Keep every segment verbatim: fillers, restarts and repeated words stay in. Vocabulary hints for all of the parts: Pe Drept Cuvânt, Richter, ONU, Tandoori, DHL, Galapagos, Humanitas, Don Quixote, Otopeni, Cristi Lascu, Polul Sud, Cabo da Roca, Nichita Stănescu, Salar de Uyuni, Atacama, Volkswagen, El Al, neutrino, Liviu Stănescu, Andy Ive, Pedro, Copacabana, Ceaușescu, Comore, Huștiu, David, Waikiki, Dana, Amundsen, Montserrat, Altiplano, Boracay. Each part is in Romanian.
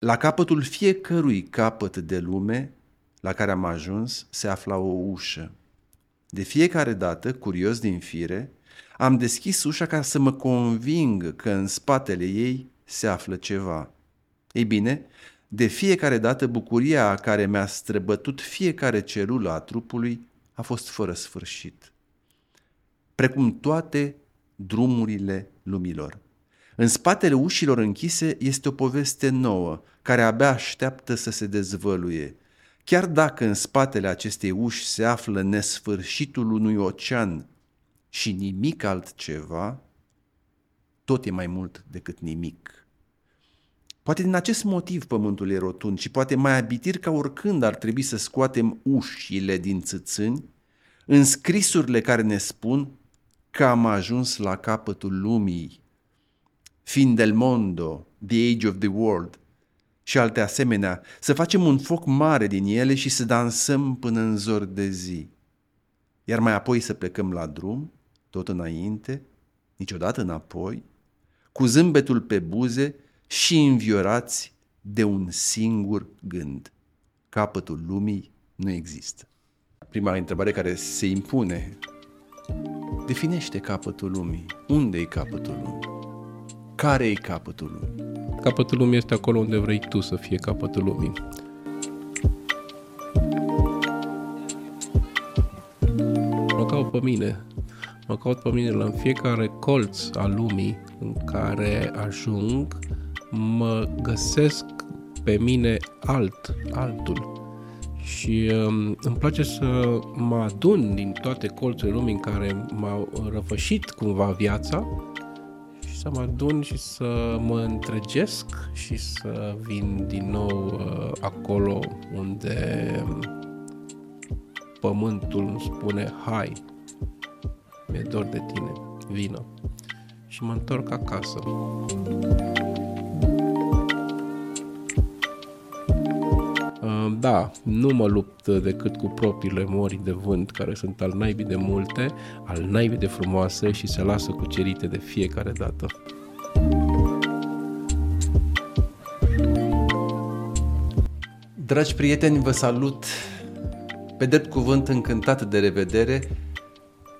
La capătul fiecărui capăt de lume la care am ajuns se afla o ușă. De fiecare dată, curios din fire, am deschis ușa ca să mă conving că în spatele ei se află ceva. Ei bine, de fiecare dată bucuria care mi-a străbătut fiecare celulă a trupului a fost fără sfârșit. Precum toate drumurile lumilor. În spatele ușilor închise este o poveste nouă, care abia așteaptă să se dezvăluie. Chiar dacă în spatele acestei uși se află nesfârșitul unui ocean și nimic altceva, tot e mai mult decât nimic. Poate din acest motiv pământul e rotund și poate mai abitir ca oricând ar trebui să scoatem ușile din țâțâni, înscrisurile care ne spun că am ajuns la capătul lumii, Fin del mondo, the age of the world și alte asemenea, să facem un foc mare din ele și să dansăm până în zor de zi. Iar mai apoi să plecăm la drum, tot înainte, niciodată înapoi, cu zâmbetul pe buze și înviorați de un singur gând. Capătul lumii nu există. Prima întrebare care se impune, definește capătul lumii. Unde e capătul lumii? Care e capătul lumii? Capătul lumii este acolo unde vrei tu să fie capătul lumii. Mă caut pe mine. Mă caut pe mine la fiecare colț al lumii în care ajung, mă găsesc pe mine alt, altul. Și um, îmi place să mă adun din toate colțurile lumii în care m-au răfășit cumva viața și să mă adun și să mă întregesc și să vin din nou uh, acolo unde pământul îmi spune hai, mi-e dor de tine, vină. Și mă întorc acasă. Uh, da, nu mă lupt decât cu propriile mori de vânt, care sunt al naibii de multe, al naibii de frumoase și se lasă cucerite de fiecare dată. Dragi prieteni, vă salut pe drept cuvânt încântat de revedere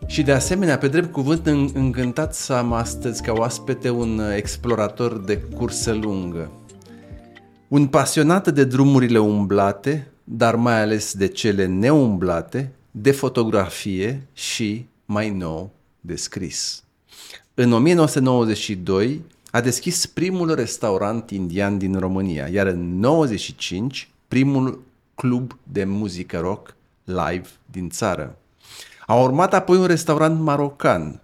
și de asemenea pe drept cuvânt încântat să am astăzi ca oaspete un explorator de cursă lungă. Un pasionat de drumurile umblate, dar mai ales de cele neumblate, de fotografie și, mai nou, de scris. În nouăsprezece nouăzeci și doi a deschis primul restaurant indian din România, iar în nouăzeci și cinci primul club de muzică rock live din țară. A urmat apoi un restaurant marocan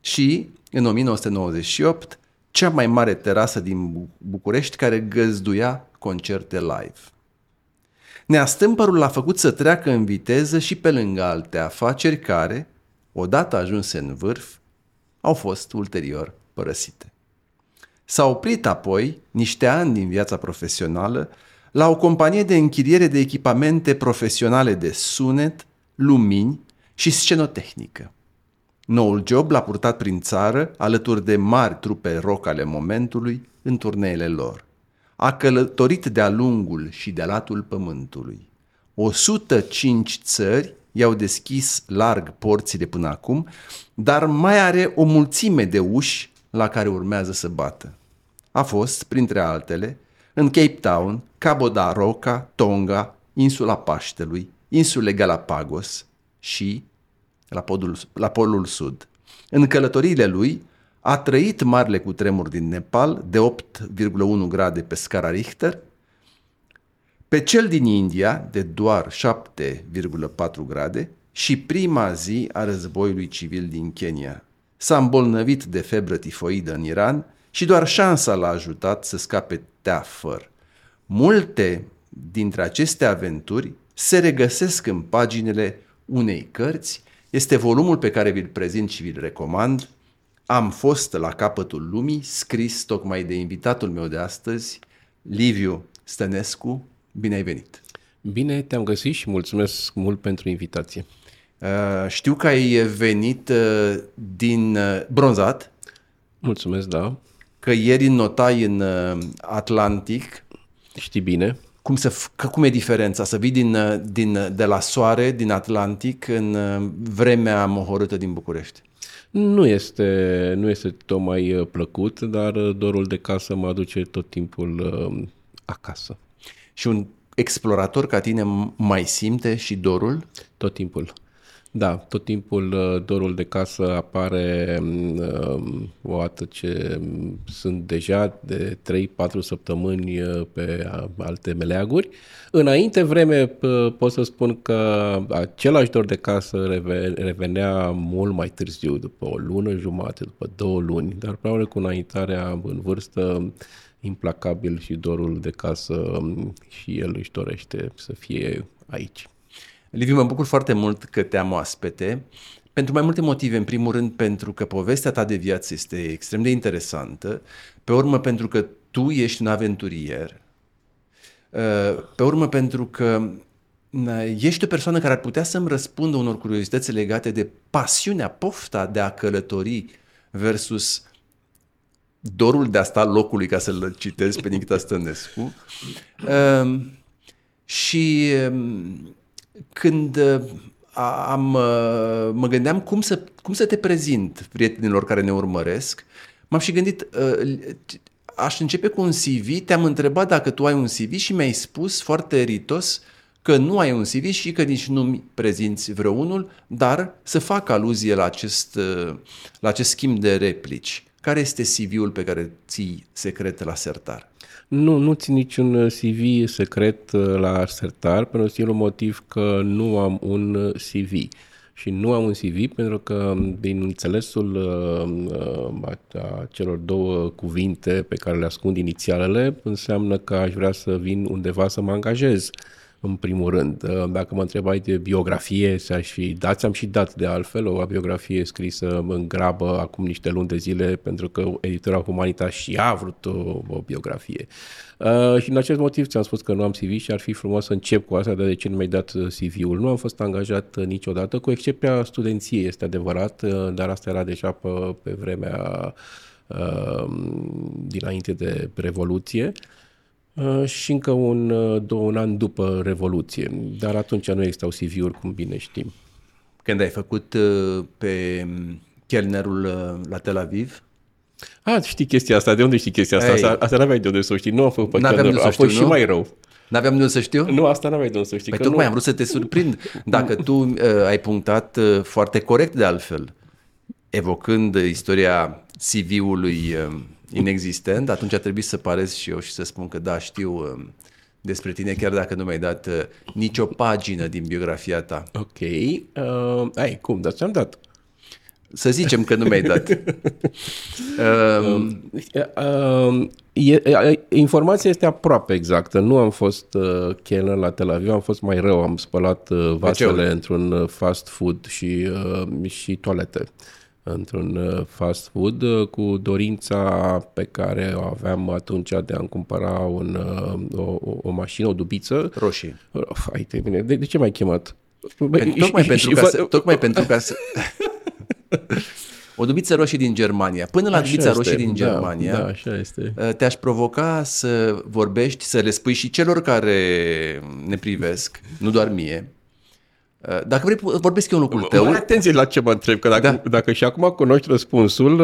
și, în nouăsprezece nouăzeci și opt, cea mai mare terasă din București care găzduia concerte live. Neastâmpărul l-a făcut să treacă în viteză și pe lângă alte afaceri care, odată ajunse în vârf, au fost ulterior părăsite. S-a oprit apoi niște ani din viața profesională la o companie de închiriere de echipamente profesionale de sunet, lumini și scenotehnică. Noul job l-a purtat prin țară, alături de mari trupe rock ale momentului, în turneele lor. A călătorit de-a lungul și de-a latul pământului. o sută cinci țări i-au deschis larg porțile până acum, dar mai are o mulțime de uși la care urmează să bată. A fost, printre altele, în Cape Town, Cabo da Roca, Tonga, insula Paștelui, insule Galapagos și... La, podul, la Polul Sud. În călătoriile lui a trăit marile cutremuri din Nepal de opt virgulă unu grade pe scara Richter, pe cel din India de doar șapte virgulă patru grade și prima zi a războiului civil din Kenya. S-a îmbolnăvit de febră tifoidă în Iran și doar șansa l-a ajutat să scape teafăr. Multe dintre aceste aventuri se regăsesc în paginile unei cărți. Este volumul pe care vi-l prezint și vi-l recomand. Am fost la capătul lumii, scris tocmai de invitatul meu de astăzi, Liviu Stănescu. Bine ai venit! Bine te-am găsit și mulțumesc mult pentru invitație. Uh, știu că ai venit uh, din uh, Bronzat. Mulțumesc, da. Că ieri notai în uh, Atlantic Știi bine. Cum, să, că cum e diferența? Să vii din, din, de la soare, din Atlantic, în vremea mohorâtă din București. Nu este, nu este tocmai plăcut, dar dorul de casă mă aduce tot timpul acasă. Și un explorator ca tine mai simte și dorul? Tot timpul. Da, tot timpul dorul de casă apare o dată ce sunt deja de trei patru săptămâni pe alte meleaguri. Înainte vreme pot să spun că același dor de casă revenea mult mai târziu, după o lună jumate, după două luni, dar probabil cu înaintarea în vârstă, implacabil și dorul de casă și el își dorește să fie aici. Liviu, mă bucur foarte mult că te-am oaspete, pentru mai multe motive. În primul rând, pentru că povestea ta de viață este extrem de interesantă, pe urmă pentru că tu ești un aventurier, pe urmă pentru că ești o persoană care ar putea să-mi răspundă unor curiozități legate de pasiunea, pofta de a călători versus dorul de a sta locului, ca să-l citesc pe Nichita Stănescu. Și... Când am, mă gândeam cum să, cum să te prezint prietenilor care ne urmăresc, m-am și gândit, aș începe cu un C V, te-am întrebat dacă tu ai un C V și mi-ai spus foarte eritos că nu ai un C V și că nici nu-mi prezinți vreunul, dar să fac aluzie la acest, la acest schimb de replici. Care este C V-ul pe care ții secret la sertar? Nu, nu țin niciun C V secret la sertar, pentru singurul motiv că nu am un C V. Și nu am un C V pentru că, din înțelesul uh, a celor două cuvinte pe care le ascund inițialele, înseamnă că aș vrea să vin undeva să mă angajez, în primul rând. Dacă mă întrebai de biografie, aș fi dat, ți-am și dat de altfel o biografie scrisă în grabă acum niște luni de zile, pentru că editura Humanitas și a vrut o, o biografie. Uh, și în acest motiv ți-am spus că nu am C V și ar fi frumos să încep cu asta, dar de ce nu mi-ai dat C V-ul? Nu am fost angajat niciodată, cu excepția studenției, este adevărat, dar asta era deja pe, pe vremea uh, dinainte de Revoluție. Și încă un, două, un an după Revoluție, dar atunci nu existau C V-uri, cum bine știm. Când ai făcut pe chelnerul la Tel Aviv? A, știi chestia asta, de unde știi chestia asta? Ei, asta, asta n-aveai de unde să o știi, nu am făcut pe chelnerul, a fost și mai rău. N-aveam de unde să știu? Nu, asta n-aveai de unde să știi. Păi tocmai nu... am vrut să te surprind, dacă tu uh, ai punctat uh, foarte corect de altfel, evocând istoria C V-ului... Uh, inexistent, atunci a trebuit să parez și eu și să spun că da, știu despre tine, chiar dacă nu mi-ai dat nicio pagină din biografia ta. Ok. Uh, ai, cum? Dar ți-am dat. Să zicem că nu mi-ai dat. uh, uh, uh, informația este aproape exactă. Nu am fost uh, chelner la Tel Aviv, am fost mai rău. Am spălat uh, vasele într-un fast food și, uh, și toalete. Într-un fast food, cu dorința pe care o aveam atunci de a-mi cumpăra un, o, o mașină, o dubiță. Roșii. Hai, te bine. De, de ce m-ai chemat? Bă, pentru, tocmai și, pentru și, ca și, să... Tocmai pentru ca să... O dubiță roșie din Germania. Până la așa dubița este, roșie din Germania, da, da, așa este. Te-aș provoca să vorbești, să le spui și celor care ne privesc, nu doar mie. Dacă vrei, vorbesc eu în locul tău. Mă, atenție la ce mă întreb, că dacă, da. dacă și acum cunoști răspunsul,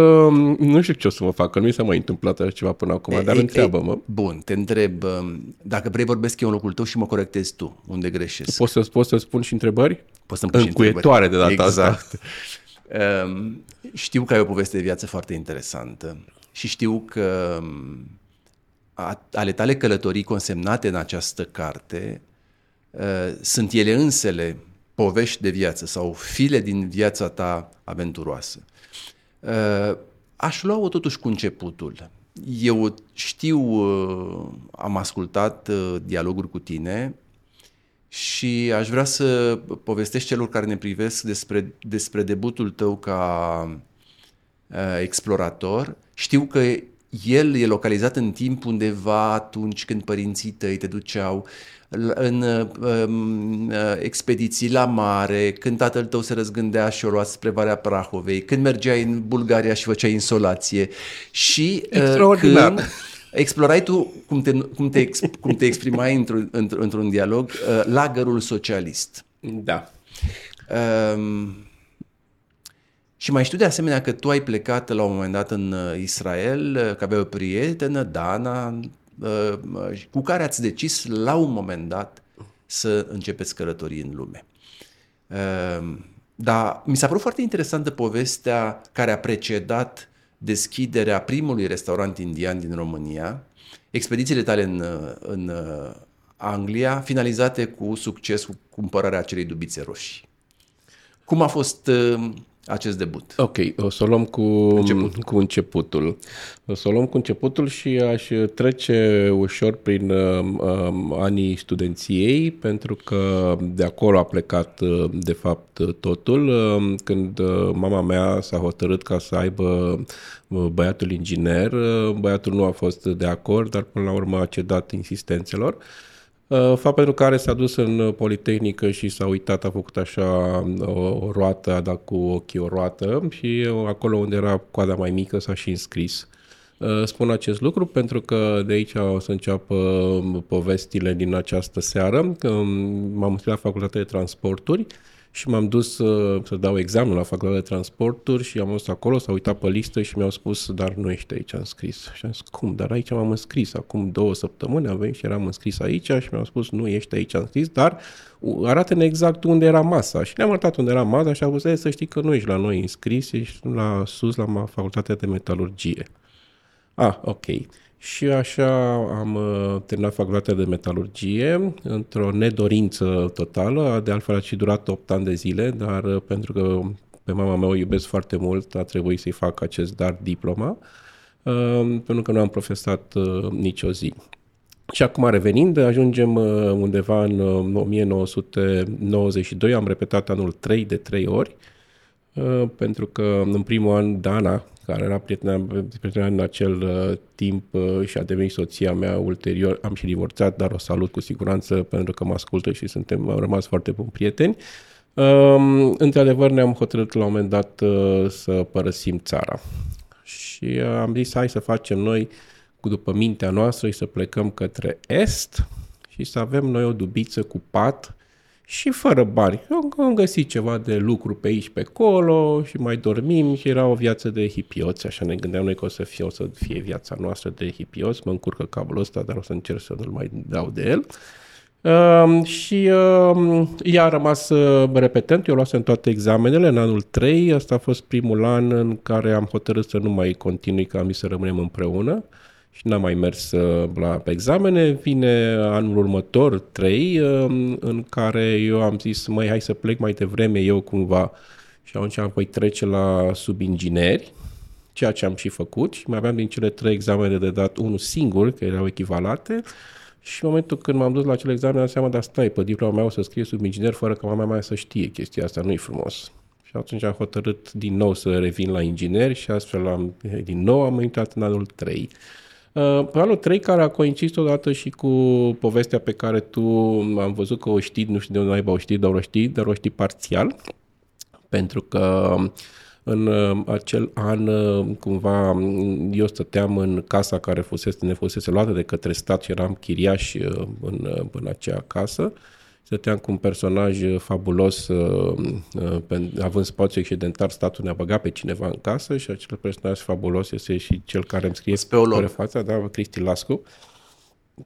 nu știu ce o să mă fac, că nu mi s-a mai întâmplat așa ceva până acum, e, dar e, întreabă-mă. E, bun, te întreb, dacă vrei, vorbesc eu în locul tău și mă corectezi tu unde greșesc. Poți să, poți să spun și întrebări? Poți să-mi pui și întrebări. Încuietoare de data exact. Asta. Știu că ai o poveste de viață foarte interesantă și știu că ale tale călătorii consemnate în această carte sunt ele însele povești de viață sau file din viața ta aventuroasă. Aș lua-o totuși cu începutul. Eu știu, am ascultat dialoguri cu tine și aș vrea să povestești celor care ne privesc despre, despre debutul tău ca explorator. Știu că el e localizat în timp undeva atunci când părinții tăi te duceau în um, expediții la mare, când tatăl tău se răzgândea și o luați spre Valea Prahovei, când mergeai în Bulgaria și făceai insolație și uh, când Explorai tu, cum te, cum te, cum te exprimai într-un, într-un dialog, uh, lagărul socialist. Da. Uh, și mai știu de asemenea că tu ai plecat la un moment dat în Israel, că aveai o prietenă, Dana, uh, cu care ați decis la un moment dat să începeți călătorii în lume. Uh, dar mi s-a părut foarte interesantă povestea care a precedat deschiderea primului restaurant indian din România, expedițiile tale în, în Anglia, finalizate cu succes cu cumpărarea acelei dubițe roșii. Cum a fost uh, acest debut? Ok, o să o luăm cu, început. cu începutul. O să o luăm cu începutul și aș trece ușor prin um, anii studenției, pentru că de acolo a plecat de fapt totul. Când mama mea s-a hotărât ca să aibă băiatul inginer, băiatul nu a fost de acord, dar până la urmă a cedat insistențelor. Fapt pentru care s-a dus în Politehnică și s-a uitat, a făcut așa o roată, a dat cu ochii o roată și acolo unde era coada mai mică s-a și înscris. Spun acest lucru pentru că de aici o să înceapă povestile din această seară. M-am înscris la Facultatea de Transporturi și m-am dus să dau examenul la Facultatea de Transporturi și am fost acolo, s-a uitat pe listă și mi-au spus, dar nu ești aici înscris. Și am zis, cum? Dar aici m-am înscris. Acum două săptămâni am venit și eram înscris aici și mi-au spus, nu ești aici înscris, dar arată-ne exact unde era masa. Și ne-am arătat unde era masa și am zis, să știi că nu ești la noi înscris, ești la sus, la Facultatea de Metalurgie. Ah, ok. Și așa am terminat Facultatea de Metalurgie într-o nedorință totală, de altfel a și durat opt ani de zile, dar pentru că pe mama mea o iubesc foarte mult, a trebuit să-i fac acest dar diploma, pentru că nu am profesat nicio zi. Și acum revenind, ajungem undeva în nouăsprezece nouăzeci și doi, am repetat anul trei de trei ori, pentru că în primul an Dana, care era prietena, prietena în acel uh, timp uh, și a devenit soția mea ulterior, am și divorțat, dar o salut cu siguranță pentru că mă ascultă și suntem, am rămas foarte buni prieteni. Uh, într-adevăr ne-am hotărât la un moment dat uh, să părăsim țara și uh, am zis hai să facem noi cu după mintea noastră și să plecăm către est și să avem noi o dubiță cu pat și fără bani. Am găsit ceva de lucru pe aici, pe acolo și mai dormim și era o viață de hipioți, așa ne gândeam noi că o să fie, o să fie viața noastră de hipioți, mă încurcă capul ăsta, dar o să încerc să nu-l mai dau de el. Uh, și uh, ea a rămas uh, repetent, eu luasem toate examenele în anul trei, ăsta a fost primul an în care am hotărât să nu mai continui, că am zis să rămânem împreună. Și n-am mai mers la examene, vine anul următor, trei, în care eu am zis, măi, hai să plec mai devreme eu cumva. Și atunci am voi trece la subingineri, ceea ce am și făcut. Și mai aveam din cele trei examene de dat unul singur, că erau echivalate. Și în momentul când m-am dus la acele examene, am dat seama, dar stai, pe diploma mea o să scrie subinginer fără că mama mea să știe chestia asta, nu-i frumos. Și atunci am hotărât din nou să revin la inginer și astfel am, din nou am intrat în anul trei. Uh, anul trei, care a coincis odată și cu povestea pe care tu am văzut că o știi, nu știu de unde o știi, dar o știi, dar o știi parțial, pentru că în uh, acel an, uh, cumva, eu stăteam în casa care fusese, ne fusese luată de către stat și eram chiriaș uh, în, uh, în acea casă. Stăteam cu un personaj fabulos, având spațiu excedentar, statul ne-a băgat pe cineva în casă și acel personaj fabulos este și cel care îmi scrie prefața, da, Cristi Lascu.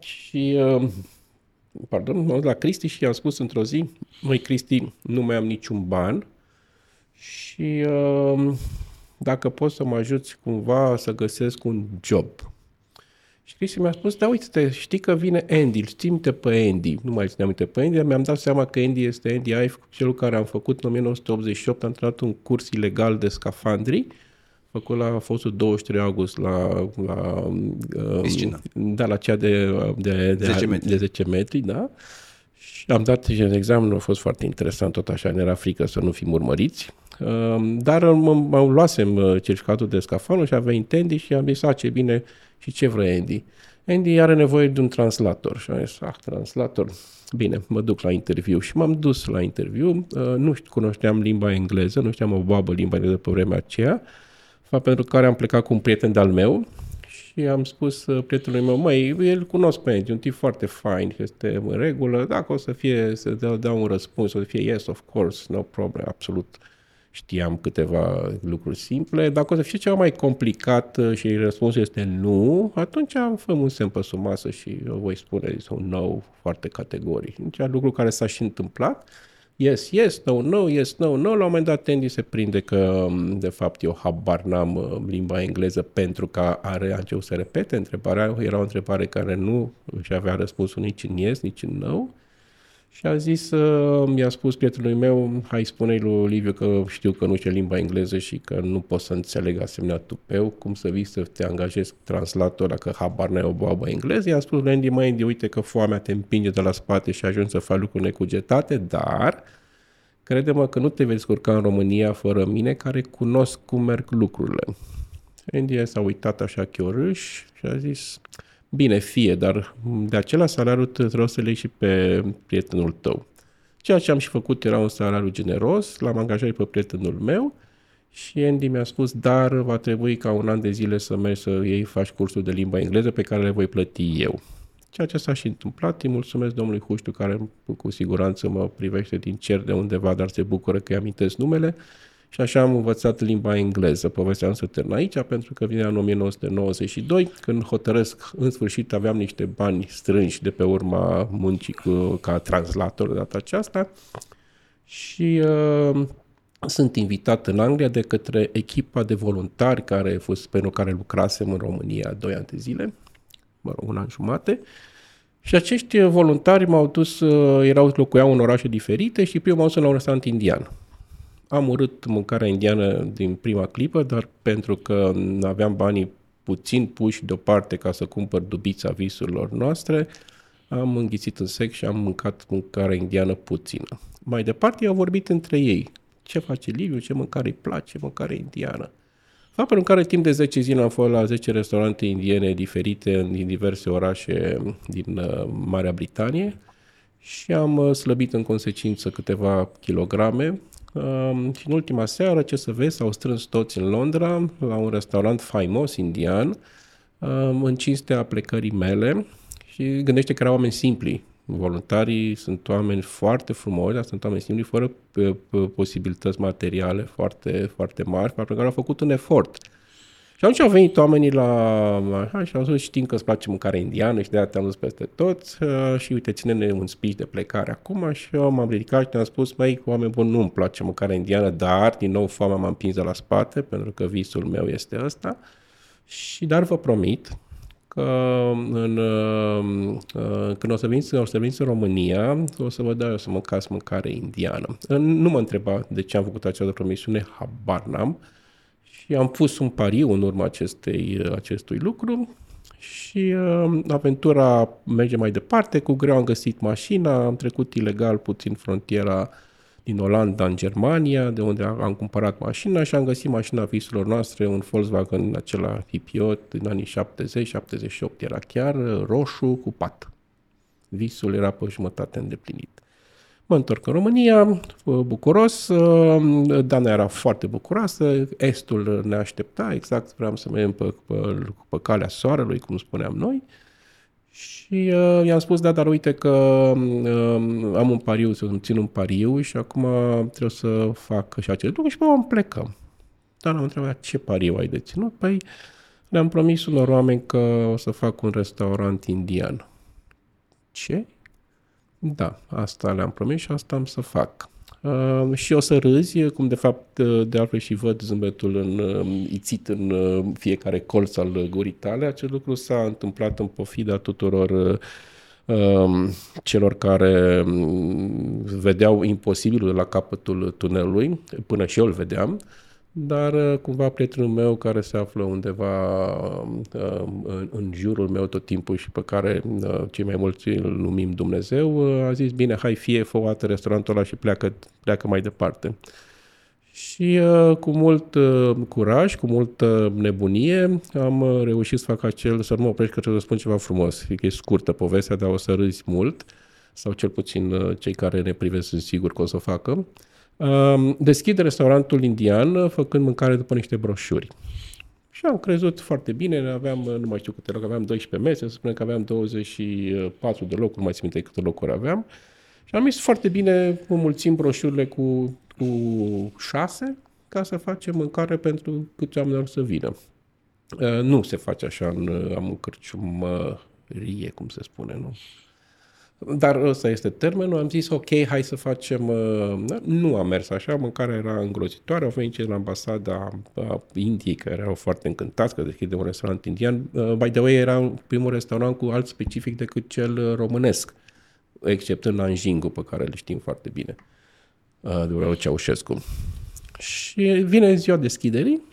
Și, pardon, m-am luat la Cristi și i-am spus într-o zi, măi Cristi, nu mai am niciun ban și dacă poți să mă ajuți cumva să găsesc un job. Și Cristi mi-a spus, da uite-te, știi că vine Andy, ține-te pe Andy. Nu mai țineam uite pe Andy, mi-am dat seama că Andy este Andy Ive, celul care am făcut în nouăsprezece optzeci și opt, am intrat un curs ilegal de scafandri, făcut la, a fost douăzeci și trei august la... la Piscina. Da, la cea de, de, de, zece metri. De zece metri, da. Și am dat și examenul, a fost foarte interesant, tot așa, ne era frică să nu fim urmăriți. Dar m-am luasem certificatul de scafandru și avea Andy și am zis, a, ce bine, și ce vrea Andy? Andy are nevoie de un translator. Și am zis, ah, translator, bine, mă duc la interviu. Și m-am dus la interviu, nu știu, cunoșteam limba engleză, nu știam o babă limba engleză pe vremea aceea, fapt pentru care am plecat cu un prieten de-al meu, Și am spus prietenului meu, măi, îl cunosc pe Andy, un tip foarte fain, este în regulă, dacă o să fie, să dea, dea un răspuns, o să fie yes, of course, no problem, absolut. Știam câteva lucruri simple, dacă o să fie ceva mai complicat și răspunsul este nu, atunci am făcut un semn pe sub masă și o voi spune un no foarte categoric. Deci, lucru care s-a și întâmplat, yes, yes, no, no, yes, no, no, la un moment dat Andy se prinde că de fapt eu habar n-am limba engleză pentru că are, a început să repete întrebarea, era o întrebare care nu își avea răspunsul nici în yes, nici în no. Și a zis, mi-a spus prietenului meu, hai spune-i lui Liviu că știu că nu știu limba engleză și că nu pot să înțeleg asemenea tupeu, cum să vii să te angajezi translator dacă habar n-ai o boabă engleză. I-am spus lui Andy, măi Andy, uite că foamea te împinge de la spate și ajungi să faci lucruri necugetate, dar crede-mă că nu te vei descurca în România fără mine, care cunosc cum merg lucrurile. Andy s-a uitat așa chiorâș și a zis... Bine, fie, dar de acela salariu trebuie să-l iei și pe prietenul tău. Ceea ce am și făcut era un salariu generos, l-am angajat pe prietenul meu și Andy mi-a spus, dar va trebui ca un an de zile să mergi să iei, faci cursul de limba engleză pe care le voi plăti eu. Ceea ce s-a și întâmplat, îi mulțumesc domnului Huștiu, care cu siguranță mă privește din cer de undeva, dar se bucură că îi amintesc numele. Și așa am învățat limba engleză. Povestea nu se termină aici, pentru că vine anul nouăsprezece nouăzeci și doi, când hotărăsc, în sfârșit aveam niște bani strânși de pe urma muncii cu, ca translator de data aceasta și uh, sunt invitat în Anglia de către echipa de voluntari care fost, pentru care lucrasem în România doi ani de zile, mă rog, un an jumate. Și acești voluntari m-au dus, erau, locuiau în orașe diferite și primul m-au dus la un restaurant indian. Am urât mâncarea indiană din prima clipă, dar pentru că aveam banii puțin puși deoparte ca să cumpăr dubița visurilor noastre, am înghițit în sec și am mâncat mâncarea indiană puțină. Mai departe i-au vorbit între ei. Ce face Liviu, ce mâncare îi place, mâncare indiană. Faptul în care timp de zece zile am fost la zece restaurante indiene diferite din diverse orașe din Marea Britanie și am slăbit în consecință câteva kilograme. Um, și în ultima seară, ce să vezi, s-au strâns toți în Londra, la un restaurant faimos indian, um, în cinstea plecării mele și gândește că erau oameni simpli. Voluntarii sunt oameni foarte frumoși, dar sunt oameni simpli, fără p- p- posibilități materiale foarte, foarte mari, pentru că au făcut un efort. Și atunci au venit oamenii la... Așa, și au spus, știm că îți place mâncarea indiană și de-aia te-am dus peste toți și uite, ține-ne un speech de plecare acum și eu m-am ridicat și te-am spus, măi, oameni buni, nu-mi place mâncarea indiană, dar din nou foamea m-a împins de la spate pentru că visul meu este ăsta și dar vă promit că în, când o să veniți, o să veniți în România, o să vă dau eu să mâncați mâncare indiană. Nu mă întreba de ce am făcut această promisiune, habar n-am. Și am pus un pariu în urma acestei, acestui lucru și uh, aventura merge mai departe. Cu greu am găsit mașina, am trecut ilegal puțin frontiera din Olanda în Germania, de unde am cumpărat mașina și am găsit mașina visurilor noastre, un Volkswagen, acela hipiot, din anii șaptezeci șaptezeci și opt era chiar, roșu cu pat. Visul era pe jumătate îndeplinit. Mă întorc în România, bucuros, Dana era foarte bucuroasă, estul ne aștepta, exact vreau să mergem pe, pe, pe calea soarelui, cum spuneam noi, și uh, i-am spus, da, dar uite că um, am un pariu, să-mi țin un pariu și acum trebuie să fac și acest lucru și mă am plecăm. Dana mă întreba, ce pariu ai de ținut? Păi le-am promis unor oameni că o să fac un restaurant indian. Ce? Da, asta le-am promis și asta am să fac. Uh, și o să râzi, cum de fapt de altfel și văd zâmbetul în, ițit în fiecare colț al gurii tale. Acest lucru s-a întâmplat în pofida tuturor uh, celor care vedeau imposibilul la capătul tunelului, până și eu îl vedeam, dar cumva prietenul meu care se află undeva uh, în, în jurul meu tot timpul și pe care uh, cei mai mulți îl numim Dumnezeu, uh, a zis, bine, hai fie, fă o altă restaurantul ăla și pleacă, pleacă mai departe. Și uh, cu mult uh, curaj, cu multă nebunie, am reușit să fac acel, să nu mă opresc că trebuie să spun ceva frumos, că e scurtă povestea, dar o să râzi mult, sau cel puțin uh, cei care ne privesc sunt siguri că o să o facă. Deschid restaurantul indian făcând mâncare după niște broșuri Și am crezut foarte bine, aveam, nu mai știu câte locuri, aveam doisprezece mese, să spunem că aveam douăzeci și patru de locuri, nu mai țin minte câte locuri aveam. Și am zis foarte bine, înmulțim broșurile cu, cu șase ca să facem mâncare pentru câți oameni să vină. Nu se face așa în, am în cărciumărie, cum se spune, nu? Dar ăsta este termenul, am zis ok, hai să facem, nu a mers așa, mâncarea era îngrozitoare, au venit cei la ambasada Indiei care erau foarte încântați că deschide un restaurant indian, by the way era primul restaurant cu alt specific decât cel românesc, exceptând Nanjingul pe care îl știm foarte bine, de vreau Ceaușescu. Și vine ziua deschiderii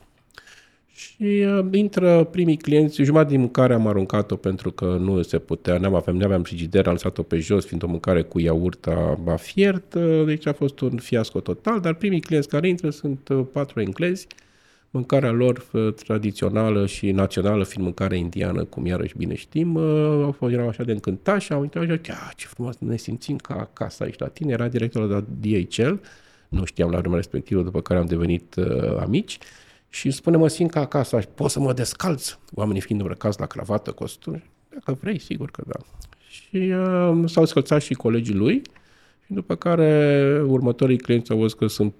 și intră primii clienți, jumătate din mâncare am aruncat-o pentru că nu se putea, n-am aveam, n-aveam frigider, am lăsat-o pe jos, fiind o mâncare cu iaurt a fiert, deci a fost un fiasco total, dar primii clienți care intră sunt patru englezi, mâncarea lor tradițională și națională, fiind mâncare indiană, cum iarăși bine știm, au fost, erau așa de încântați și au intrat și ah, ce frumos, ne simțim ca acasă aici la tine, era directorul de la D H L, nu știam la vremea respectivă, după care am devenit uh, amici, și spune, mă simt ca acasă, poți să mă descalți? Oamenii fiind îmbrăcați la cravată, costuri, dacă vrei, sigur că da. Și uh, s-au scălțat și colegii lui, și după care următorii clienți au văzut că sunt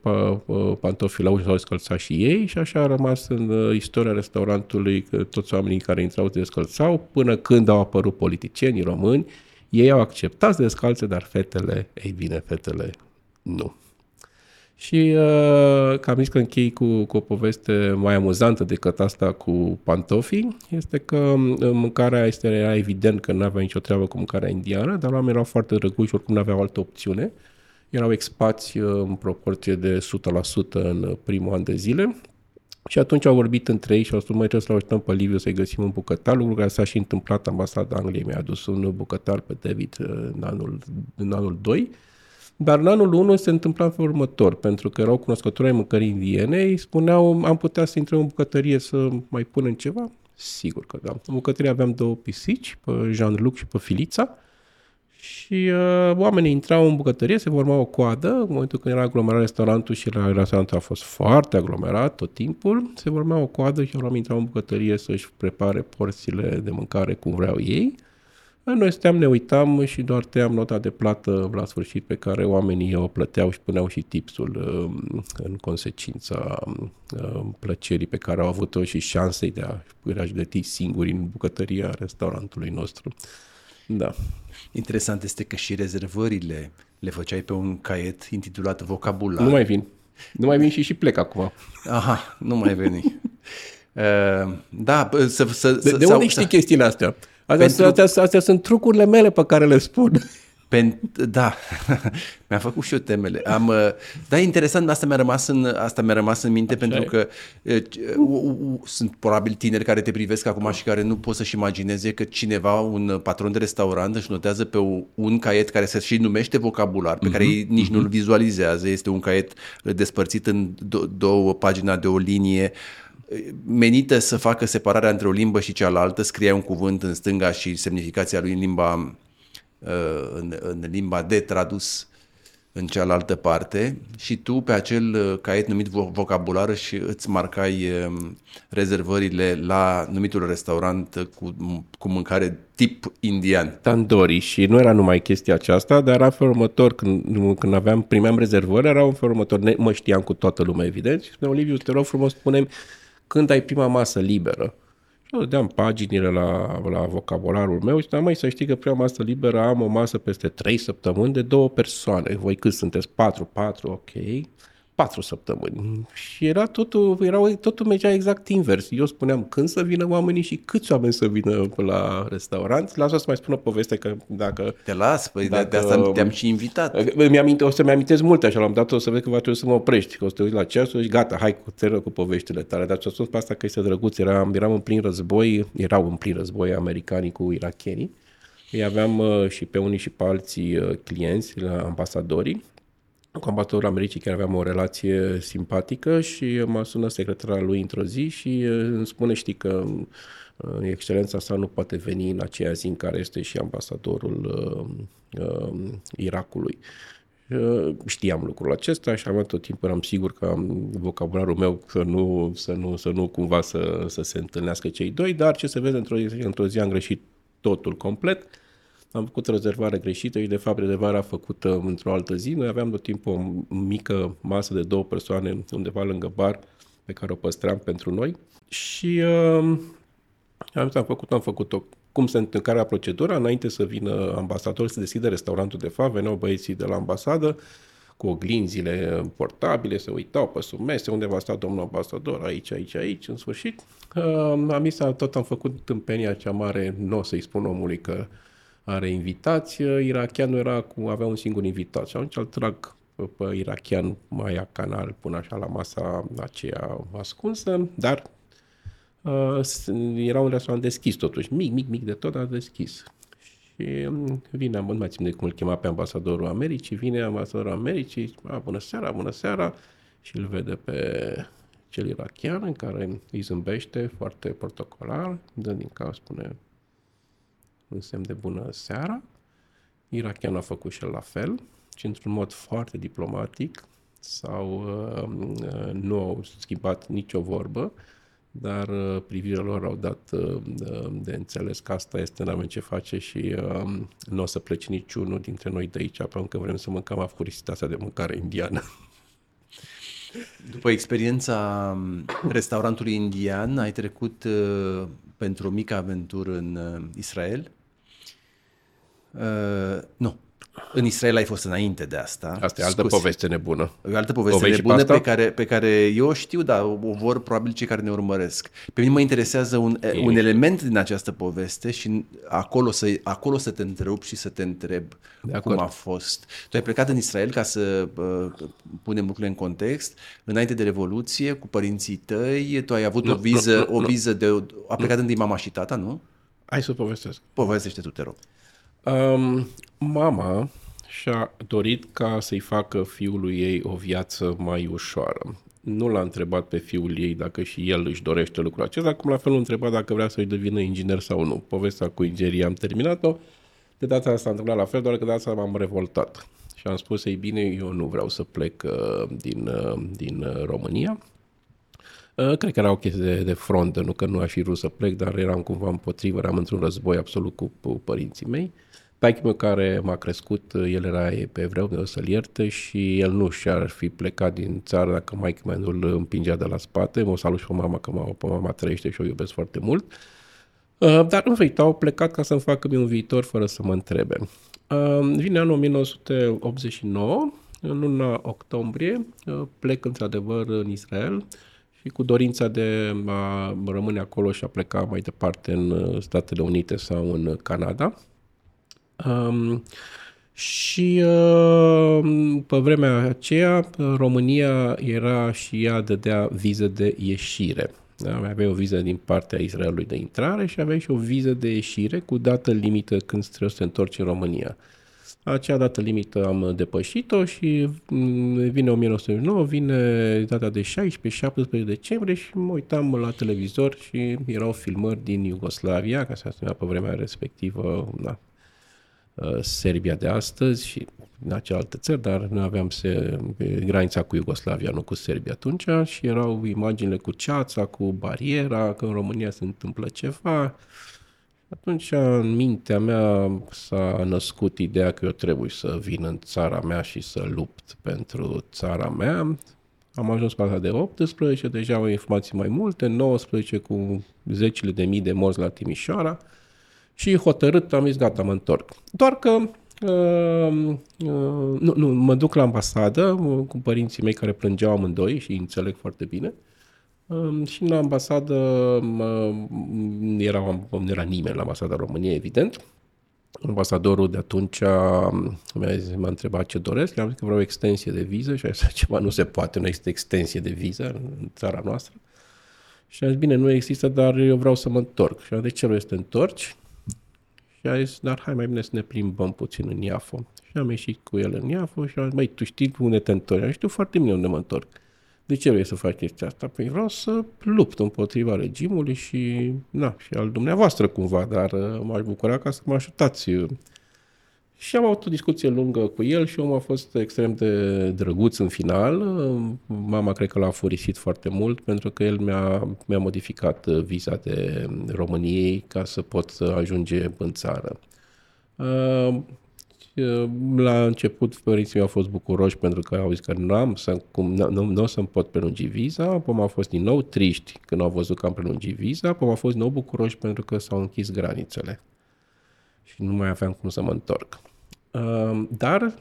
pantofi la uși, s-au scălțat și ei, și așa a rămas în uh, istoria restaurantului, că toți oamenii care intrau se descălțau, până când au apărut politicienii români, ei au acceptat să descalțe, dar fetele, ei bine, fetele nu. Și uh, că am zis că închei cu, cu o poveste mai amuzantă decât asta cu pantofii, este că mâncarea este, era evident că nu avea nicio treabă cu mâncarea indiană, dar oamenii erau foarte răguși, oricum nu aveau altă opțiune. Erau expați în proporție de o sută la sută în primul an de zile și atunci au vorbit între ei și au spus, măi, trebuie să-l ajutăm pe Liviu să-i găsim un bucătar, lucru care s-a și întâmplat, ambasada Angliei mi-a adus un bucătar pe David în anul, în anul doi. Dar în anul unu se întâmpla pe următor, pentru că erau cunoscători ai mâncării indiene, îi spuneau, am putea să intrăm în bucătărie să mai punem ceva? Sigur că da. În bucătărie aveam două pisici, pe Jean-Luc și pe Filița, și uh, oamenii intrau în bucătărie, se forma o coadă, în momentul când era aglomerat restaurantul și restaurantul a fost foarte aglomerat tot timpul, se forma o coadă și oamenii intrau în bucătărie să-și prepare porțiile de mâncare cum vreau ei. Noi stăteam, ne uitam și doar tăiam nota de plată la sfârșit pe care oamenii o plăteau și puneau și tipsul în consecința plăcerii pe care au avut-o și șansei de a-și găti singuri în bucătăria restaurantului nostru. Da. Interesant este că și rezervările le făceai pe un caiet intitulat Vocabular. Nu mai vin. Nu mai vin și și plec acum. Aha, nu mai veni. uh, da, să... să de să, de sau, unde știi să... chestiile astea? Astea, pentru... astea, astea sunt trucurile mele pe care le spun. Pen... Da, mi-am făcut și eu temele. Am... Da, e interesant, asta mi-a rămas în, asta mi-a rămas în minte. Așa pentru e. Că uh, uh, uh, sunt probabil tineri care te privesc acum și care nu pot să-și imagineze că cineva, un patron de restaurant, își notează pe un caiet care se și numește Vocabular, pe mm-hmm. care ei nici mm-hmm. nu-l vizualizează. Este un caiet despărțit în do- două pagini de o linie, menită să facă separarea între o limbă și cealaltă, scria un cuvânt în stânga și semnificația lui în limba, în, în limba de tradus în cealaltă parte, și tu pe acel caiet numit Vocabular și îți marcai rezervările la numitul restaurant cu, cu mâncare tip indian. Tandoori. Și nu era numai chestia aceasta, dar era felul următor, când, când aveam, primeam rezervări, era un felul următor, ne, mă știam cu toată lumea, evident, și spuneam, Liviu, te rog frumos, spune-mi, când ai prima masă liberă? Și dădeam paginile la, la vocabularul meu și da, măi, să știi că prima masă liberă am o masă peste trei săptămâni de două persoane. Voi cât sunteți? Patru, patru, ok. Patru săptămâni. Și era totul, erau, totul mergea exact invers. Eu spuneam când să vină oamenii și câți oameni să vină la restaurant. Lasă să mai spun o poveste că dacă... Te las, păi dacă, de asta te-am și invitat. Mi-am, o să-mi amintesc multe, așa l-am dat, o să vezi că va trebui să mă oprești, că o să te uiți la ceasul și gata, hai cu țără cu poveștile tale. Dar ce-a spus pe asta că este drăguț, eram, eram în plin război, erau în plin război americanii cu irachenii. Îi aveam și pe unii și pe alții clienți la ambasadorii. Cu ambasadorul Americii chiar aveam o relație simpatică și mă sună secretara lui într-o zi și îmi spune, știi că excelența sa nu poate veni în aceea zi în care este și ambasadorul uh, uh, Irakului. Știam lucrul acesta și am tot timpul eram sigur că am vocabularul meu că nu, să, nu, să nu cumva să, să se întâlnească cei doi, dar ce se vede, într-o, într-o zi am greșit totul complet. Am făcut rezervare greșită și de fapt rezervarea făcută într-o altă zi. Noi aveam tot timpul o mică masă de două persoane undeva lângă bar pe care o păstram pentru noi și uh, am făcut am făcut-o. Cum se întâmpla procedura, înainte să vină ambasadorul, să deschidă restaurantul de fapt, veneau băieții de la ambasadă cu oglinzile portabile, se uitau pe sub mese, unde va sta domnul ambasador, aici, aici, aici, în sfârșit. Am zis, tot am făcut tâmpenia cea mare, nu o să-i spun omului că are invitați, irachianul era cu, avea un singur invitat și atunci îl trag pe irachian, mai ia canal, pun așa la masa aceea ascunsă, dar... Era un restaurant deschis totuși, mic, mic, mic de tot, dar deschis. Și vine, nu mai țin de cum îl chema pe ambasadorul Americii, vine ambasadorul Americii, a, bună seara, bună seara, și îl vede pe cel irachian în care îi zâmbește foarte protocolar, dă din cap, spune un semn de bună seara. Irachianul a făcut și el la fel și într-un mod foarte diplomatic sau uh, nu au schimbat nicio vorbă, dar privirea lor au dat de înțeles că asta este, n-avem ce face și um, nu o să plece niciunul dintre noi de aici, pentru că vrem să mâncăm afuristasa de mâncare indiană. După experiența restaurantului indian, ai trecut uh, pentru o mică aventură în uh, Israel? Uh, nu. În Israel ai fost înainte de asta. Asta e altă Scusi. poveste nebună. E altă poveste Povesti nebună pe, pe, care, pe care eu știu, dar o vor probabil cei care ne urmăresc. Pe mine mă interesează un, un element din această poveste și acolo să, acolo să te întrerup și să te întreb de cum acord. a fost. Tu ai plecat în Israel, ca să uh, punem lucrurile în context, înainte de Revoluție, cu părinții tăi, tu ai avut no, o viză, no, no, o viză de... A plecat no. întâi mama și tata, nu? Hai să povestesc. Povestește tu, te rog. Um, mama și-a dorit ca să-i facă fiului ei o viață mai ușoară. Nu l-a întrebat pe fiul ei dacă și el își dorește lucrul acesta, cum la fel l-a întrebat dacă vrea să-i devină inginer sau nu. Povestea cu ingineria am terminat-o, de data asta s-a întâmplat la fel, doar că de asta m-am revoltat. Și am spus, ei bine, eu nu vreau să plec uh, din, uh, din uh, România. Cred că era o chestie de, de frontă, nu că nu aș fi vrut să plec, dar eram cumva împotrivă, eram într-un război absolut cu, cu părinții mei. Taică meu care m-a crescut, el era pe evreu, de o să-l ierte și el nu și-ar fi plecat din țară dacă maică mea nu îl împingea de la spate. Mă salut și pe mama, că mama, pe mama trăiește și o iubesc foarte mult. Dar în făită au plecat ca să-mi facă mie un viitor fără să mă întrebe. Vine anul nouăsprezece optzeci și nouă, în luna octombrie, plec într-adevăr în Israel, și cu dorința de a rămâne acolo și a pleca mai departe în Statele Unite sau în Canada. Um, și uh, pe vremea aceea România era și ea dădea viză de ieșire. Da? Aveai o viză din partea Israelului de intrare și aveai și o viză de ieșire cu dată limită când trebuie să te întorci în România. Acea dată limită am depășit-o și vine nouăsprezece nouă, vine data de șaisprezece șaptesprezece decembrie și mă uitam la televizor și erau filmări din Iugoslavia, ca să se numea pe vremea respectivă, na, Serbia de astăzi și în acealaltă țări, dar noi aveam se, granița cu Iugoslavia, nu cu Serbia atunci, și erau imaginile cu ceața, cu bariera, că în România se întâmplă ceva. Atunci, în mintea mea s-a născut ideea că eu trebuie să vin în țara mea și să lupt pentru țara mea. Am ajuns pe data de optsprezece, deja au informații mai multe, nouăsprezece cu zecile de mii de morți la Timișoara și hotărât am zis, gata, mă întorc. Doar că uh, uh, nu, nu, mă duc la ambasadă cu părinții mei care plângeau amândoi și îi înțeleg foarte bine. Și în ambasadă nu era, era nimeni la ambasada României, evident. Ambasadorul de atunci mi-a zis, m-a întrebat ce doresc, i-am zis că vreau extensie de viză și a zis ceva, nu se poate, nu există extensie de viză în țara noastră. Și a zis, bine, nu există, dar eu vreau să mă întorc. Și a zis, de ce vrei să te întorci? Și a zis, dar hai mai bine să ne plimbăm puțin în Iafo. Și am ieșit cu el în Iafo și a zis, măi, tu știi unde te întorci? Eu știu foarte bine unde mă întorc. De ce vrei să faci chestia asta? Păi vreau să lupt împotriva regimului și, na, și al dumneavoastră cumva, dar m-aș bucura ca să mă ajutați. Și am avut o discuție lungă cu el și omul a fost extrem de drăguț în final. Mama cred că l-a furisit foarte mult pentru că el mi-a, mi-a modificat viza de României ca să pot ajunge în țară. La început părinții mei au fost bucuroși pentru că au zis că n-am, cum, nu, nu o să-mi pot prelungi viza, apoi au fost din nou triști când au văzut că am prelungit viza, apoi au fost din nou bucuroși pentru că s-au închis granițele și nu mai aveam cum să mă întorc. Dar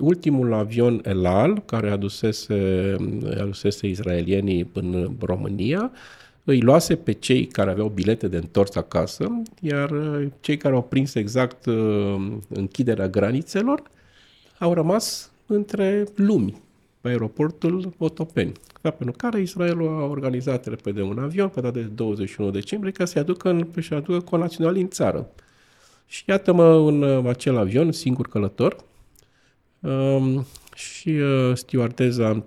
ultimul avion El Al, care adusese, adusese izraelienii în România, îi luase pe cei care aveau bilete de întors acasă, iar cei care au prins exact închiderea granițelor au rămas între lumi pe aeroportul Otopeni, pentru care Israelul a organizat repede un avion pe data de douăzeci și unu decembrie ca să-i aducă, în, să-i aducă conaționali în țară. Și iată-mă în acel avion, singur călător, um, și uh, stewardeza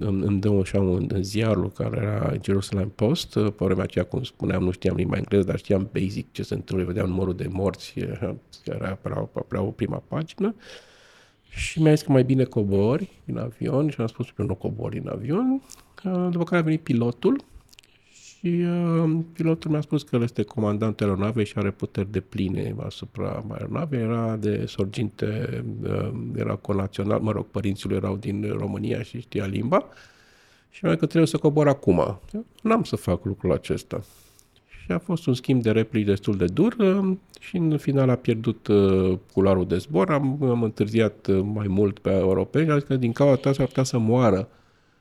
îmi dă așa un ziarul care era Jerusalem Post. Pe vremea aceea, cum spuneam, nu știam limba engleză, dar știam basic ce se întâmplă. Vedeam numărul de morți, care era o prima pagină. Și mi-a zis că mai bine cobori în avion și am spus că nu cobori în avion. După care a venit pilotul și pilotul mi-a spus că el este comandantul aeronavei și are puteri de pline asupra aeronavei. Era de sorginte, era conațional, mă rog, părinții lui erau din România și știa limba. Și mi-a zis că trebuie să cobor acum. N-am să fac lucrul acesta. Și a fost un schimb de replici destul de dur și în final a pierdut culoarul de zbor. Am, am întârziat mai mult pe europeni, adică din cauza ta s-ar putea să moară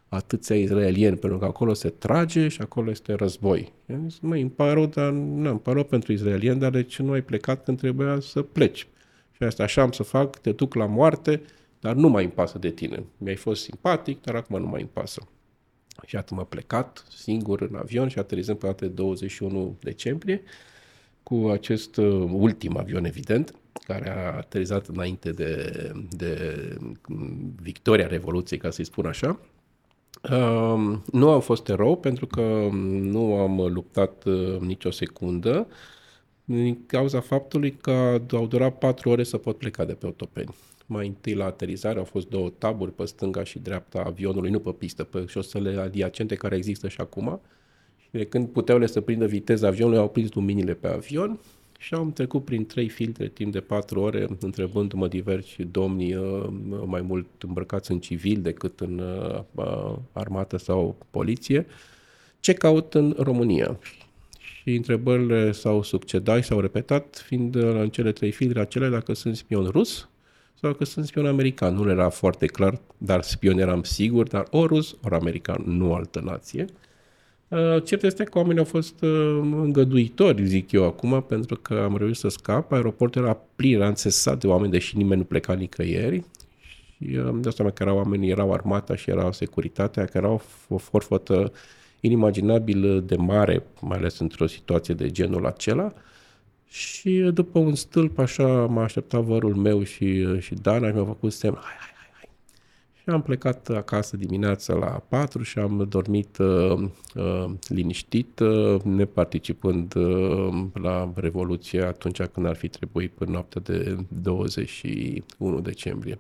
atâția izraelieni, pentru că acolo se trage și acolo este război. I-am zis, măi, îmi pare rău, dar nu, îmi pare rău pentru izraelieni, dar de ce nu ai plecat când trebuia să pleci? Și asta așa am să fac, te duc la moarte, dar nu mai îmi pasă de tine. Mi-ai fost simpatic, dar acum nu mai îmi pasă. Și atunci am plecat singur în avion și aterizăm pe data de douăzeci și unu decembrie cu acest ultim avion, evident, care a aterizat înainte de, de victoria Revoluției, ca să-i spun așa. Nu am fost erou pentru că nu am luptat nicio secundă din cauza faptului că au durat patru ore să pot pleca de pe Otopeni. Mai întâi la aterizare au fost două taburi pe stânga și dreapta avionului, nu pe pistă, pe șosele adiacente care există și acum. Și de când puteau să prindă viteza avionului, au prins luminile pe avion și am trecut prin trei filtre timp de patru ore, întrebându-mă diversi domni mai mult îmbrăcați în civil decât în armată sau poliție, ce caut în România. Și întrebările s-au succedat și s-au repetat, fiind în cele trei filtre acele dacă sunt spion rus sau că sunt spion american. Nu era foarte clar, dar spion eram sigur, dar ori rus, ori american, nu altă nație. Cert este că oamenii au fost îngăduitori, zic eu acum, pentru că am reușit să scap. Aeroportul era plin, era înțesat de oameni, deși nimeni nu pleca nicăieri. Și de asta că erau oamenii, erau armata și erau securitatea, că erau o forfătă inimaginabil de mare, mai ales într-o situație de genul acela. Și după un stâlp așa m-a așteptat vărul meu și, și Dana și mi-au făcut semn, hai, hai, hai, hai. Și am plecat acasă dimineața la patru și am dormit uh, uh, liniștit, uh, neparticipând uh, la Revoluție atunci când ar fi trebuit până noaptea de douăzeci și unu decembrie.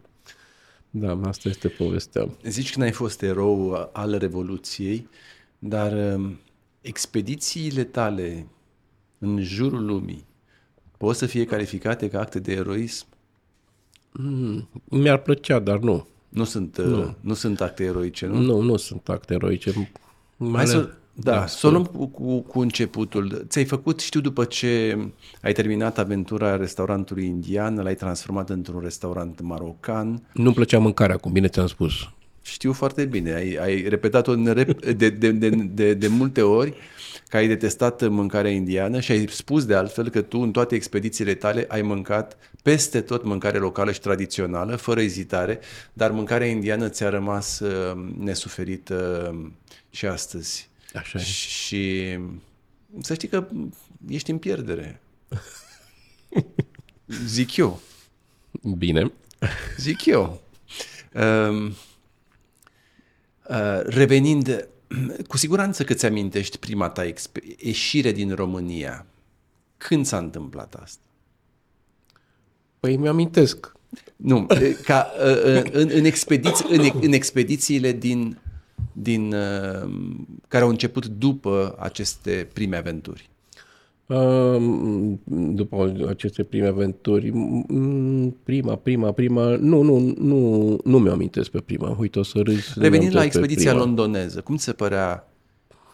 Da, asta este povestea. Zici că n-ai fost erou al Revoluției, dar uh, expedițiile tale în jurul lumii pot să fie calificate ca acte de eroism? Mm, mi-ar plăcea, dar nu. Nu sunt, nu. Nu sunt acte eroice, nu? Nu, nu sunt acte eroice. Hai să, da, da, să o luăm cu, cu începutul. Ți-ai făcut, știu, după ce ai terminat aventura restaurantului indian, l-ai transformat într-un restaurant marocan. Nu-mi plăcea mâncarea, cum bine ți-am spus. Știu foarte bine, ai, ai repetat-o de, de, de, de, de multe ori că ai detestat mâncarea indiană și ai spus de altfel că tu în toate expedițiile tale ai mâncat peste tot mâncare locală și tradițională, fără ezitare, dar mâncarea indiană ți-a rămas nesuferită și astăzi. Așa e. Și să știi că ești în pierdere. Zic eu. Bine. Zic eu. Um, Uh, revenind, cu siguranță că ți-amintești prima ta exp- ieșire din România. Când s-a întâmplat asta? Păi mi-amintesc. Nu, ca în, în, expediți, în, în expedițiile din, din, care au început după aceste prime aventuri. După aceste prime aventuri, prima, prima, prima, nu, nu, nu, nu mi-o amintesc pe prima, uite, o să râzi. Revenind la expediția londoneză, cum ți se părea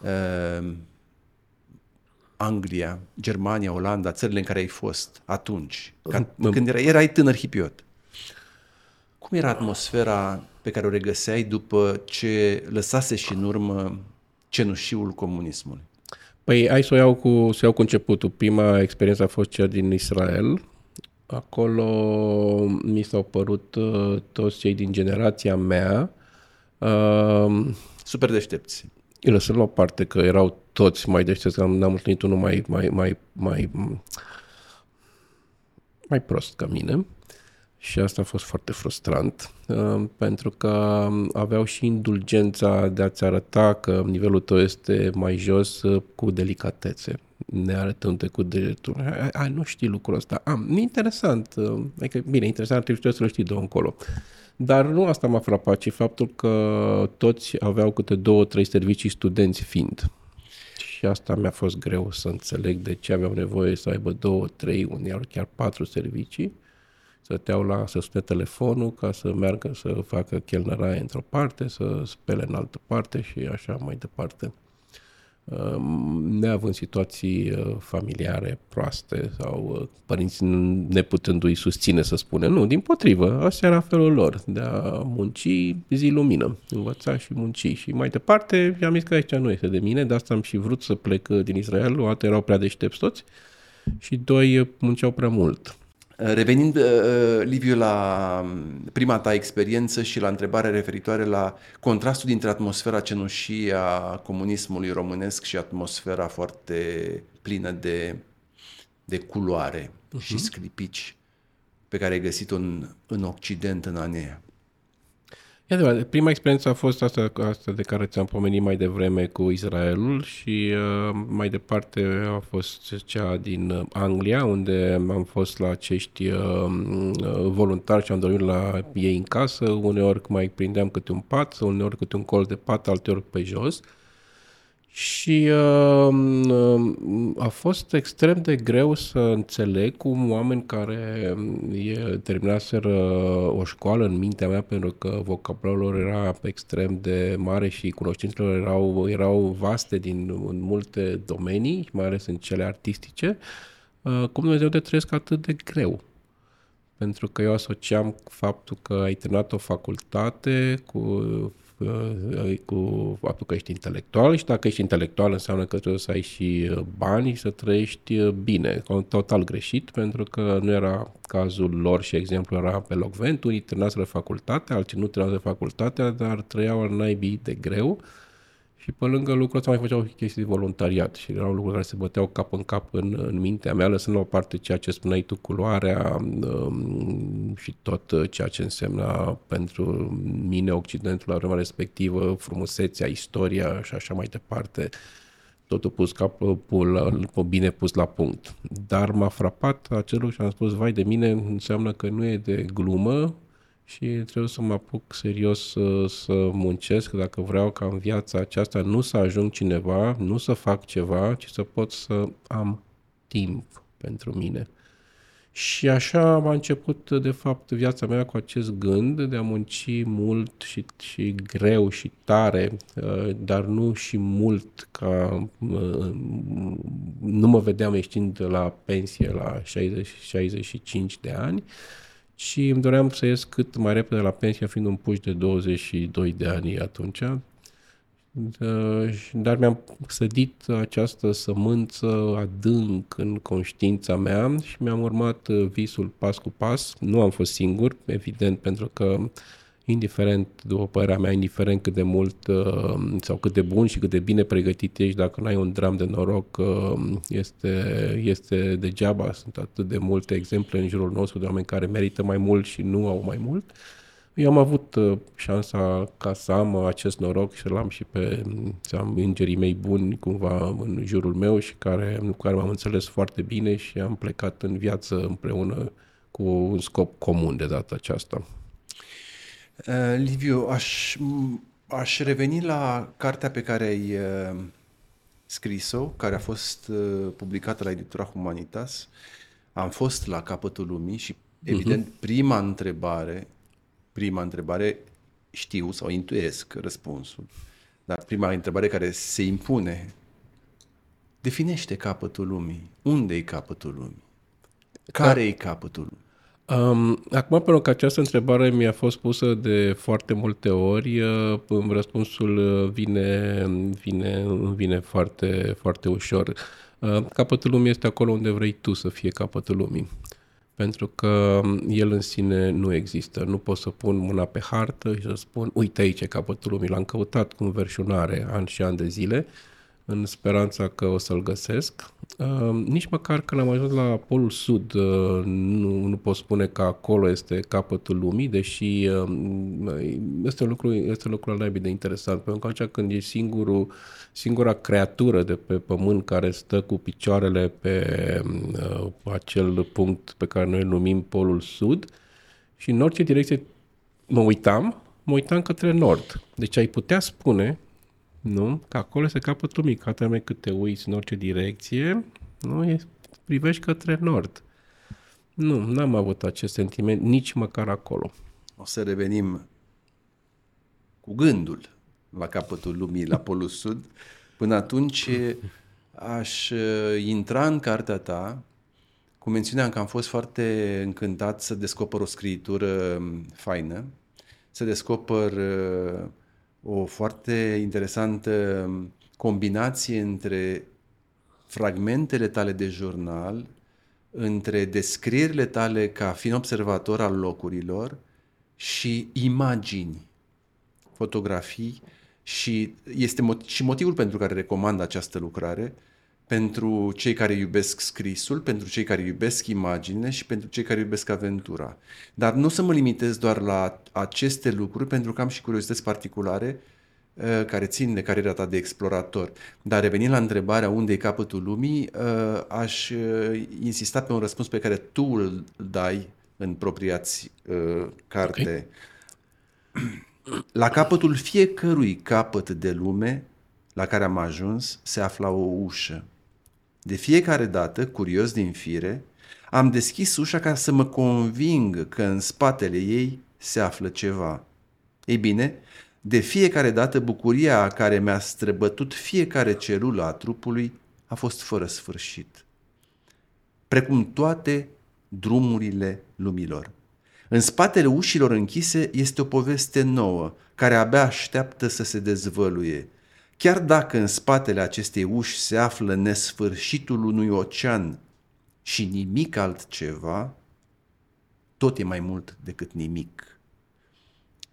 uh, Anglia, Germania, Olanda, țările în care ai fost atunci, ca, M- când erai, erai tânăr hipiot? Cum era atmosfera pe care o regăseai după ce lăsase și în urmă cenușiul comunismului? Păi hai să o iau cu, să iau cu începutul. Prima experiență a fost cea din Israel. Acolo mi s-au părut uh, toți cei din generația mea uh, super deștepți. Eu lăsăm la o parte că erau toți mai deștepți, n-am întâlnit unul mai, mai, mai, mai, mai prost ca mine. Și asta a fost foarte frustrant, uh, pentru că aveau și indulgența de a-ți arăta că nivelul tău este mai jos uh, cu delicatețe, nearătându-te cu degetul. Ai, ai, nu știi lucrul ăsta. Am, ah, interesant. Uh, adică, bine, interesant, trebuie să-l știi de încolo. Dar nu asta m-a frapat, ci faptul că toți aveau câte două, trei servicii studenți fiind. Și asta mi-a fost greu să înțeleg de ce aveau nevoie să aibă două, trei, unii au chiar patru servicii. Stăteau la să sune telefonul ca să meargă să facă chelnăraie într-o parte, să spele în altă parte și așa mai departe. Neavând situații familiare proaste sau părinții neputându-i susține, să spunem. Nu, dimpotrivă, asta era felul lor de a munci zi lumină, învăța și munci. Și mai departe, i-am zis că aici nu este de mine, de asta am și vrut să plec din Israel. O dată erau prea deștepți toți și doi, munceau prea mult. Revenind, Liviu, la prima ta experiență și la întrebarea referitoare la contrastul dintre atmosfera cenușie a comunismului românesc și atmosfera foarte plină de, de culoare uh-huh. și sclipici pe care ai găsit-o în, în Occident în anii aia. E adevărat, prima experiență a fost asta, asta de care ți-am pomenit mai devreme cu Israelul și uh, mai departe a fost cea din Anglia, unde am fost la acești uh, voluntari și am dormit la ei în casă, uneori mai prindeam câte un pat, uneori câte un colț de pat, alteori pe jos. Și uh, a fost extrem de greu să înțeleg cum oameni care terminaseră o școală în mintea mea, pentru că vocabularul lor era extrem de mare și cunoștințele lor erau, erau vaste din în multe domenii, mai ales în cele artistice, uh, cum Dumnezeu te trăiesc atât de greu. Pentru că eu asociam faptul că ai terminat o facultate cu... cu faptul că ești intelectual și dacă ești intelectual înseamnă că trebuie să ai și bani și să trăiești bine. Total greșit, pentru că nu era cazul lor și exemplu era pe locvent. Unii terminaseră facultatea, alții nu terminaseră facultatea, dar trăiau în naibii de greu și pe lângă lucrul ăsta mai făceau chestii de voluntariat și erau lucruri care se băteau cap în cap în, în mintea mea, lăsând la o parte ceea ce spuneai tu, culoarea um, și tot ceea ce însemna pentru mine Occidentul la vremea respectivă, frumusețea, istoria și așa mai departe, totul pus capul, bine pus la punct. Dar m-a frapat acel lucru și am spus, vai de mine, înseamnă că nu e de glumă, și trebuie să mă apuc serios să, să muncesc dacă vreau ca în viața aceasta nu să ajung cineva, nu să fac ceva, ci să pot să am timp pentru mine. Și așa a început, de fapt, viața mea cu acest gând de a munci mult și, și greu și tare, dar nu și mult, ca nu mă vedeam ieșind la pensie la șaizeci șaizeci și cinci de ani, și îmi doream să ies cât mai repede la pensie, fiind un puș de douăzeci și doi de ani atunci. Dar mi-am sădit această sămânță adânc în conștiința mea și mi-am urmat visul pas cu pas. Nu am fost singur, evident, pentru că, indiferent, după părerea mea, indiferent cât de mult sau cât de bun și cât de bine pregătit ești, dacă n-ai un dram de noroc, este, este degeaba. Sunt atât de multe exemple în jurul nostru de oameni care merită mai mult și nu au mai mult. Eu am avut șansa ca să am acest noroc și l-am și pe am îngerii mei buni cumva în jurul meu și care, cu care m-am înțeles foarte bine și am plecat în viață împreună cu un scop comun de data aceasta. Uh, Liviu, aș, aș reveni la cartea pe care ai uh, scris-o, care a fost uh, publicată la editura Humanitas. Am fost la capătul lumii și, evident, uh-huh. prima întrebare, prima întrebare, știu sau intuiesc răspunsul, dar prima întrebare care se impune: definește capătul lumii. Unde-i capătul lumii? Care-i capătul lumii? Um, acum, pentru că această întrebare mi-a fost pusă de foarte multe ori, răspunsul vine, vine, vine foarte, foarte ușor. Capătul lumii este acolo unde vrei tu să fie capătul lumii. Pentru că el în sine nu există. Nu pot să pun mâna pe hartă și să spun, uite aici e capătul lumii. L-am căutat cu înverșunare ani și ani de zile, în speranța că o să-l găsesc. Uh, nici măcar când am ajuns la Polul Sud, uh, nu, nu pot spune că acolo este capătul lumii, deși uh, este un lucru, este un lucru alaibii de interesant, pentru că atunci când ești singurul, singura creatură de pe pământ care stă cu picioarele pe uh, acel punct pe care noi îl numim Polul Sud, și în orice direcție mă uitam, mă uitam către nord. Deci ai putea spune, nu? Că acolo este capătul lumii, că atâta mai cât te uiți în orice direcție, nu? E, privești către nord. Nu, n-am avut acest sentiment nici măcar acolo. O să revenim cu gândul la capătul lumii, la Polul Sud. Până atunci aș intra în cartea ta cu mențiunea că am fost foarte încântat să descoper o scriitură faină, să descoper o foarte interesantă combinație între fragmentele tale de jurnal, între descrierile tale ca fiind observator al locurilor și imagini, fotografii, și este și motivul pentru care recomand această lucrare pentru cei care iubesc scrisul, pentru cei care iubesc imaginile și pentru cei care iubesc aventura. Dar nu să mă limitez doar la aceste lucruri, pentru că am și curiozități particulare uh, care țin de cariera ta de explorator. Dar revenind la întrebarea unde e capătul lumii, uh, aș uh, insista pe un răspuns pe care tu îl dai în propria-ți uh, carte. Okay. La capătul fiecărui capăt de lume la care am ajuns se afla o ușă. De fiecare dată, curios din fire, am deschis ușa ca să mă conving că în spatele ei se află ceva. Ei bine, de fiecare dată bucuria care mi-a străbătut fiecare celulă a trupului a fost fără sfârșit. Precum toate drumurile lumilor. În spatele ușilor închise este o poveste nouă, care abia așteaptă să se dezvăluie. Chiar dacă în spatele acestei uși se află nesfârșitul unui ocean și nimic altceva, tot e mai mult decât nimic.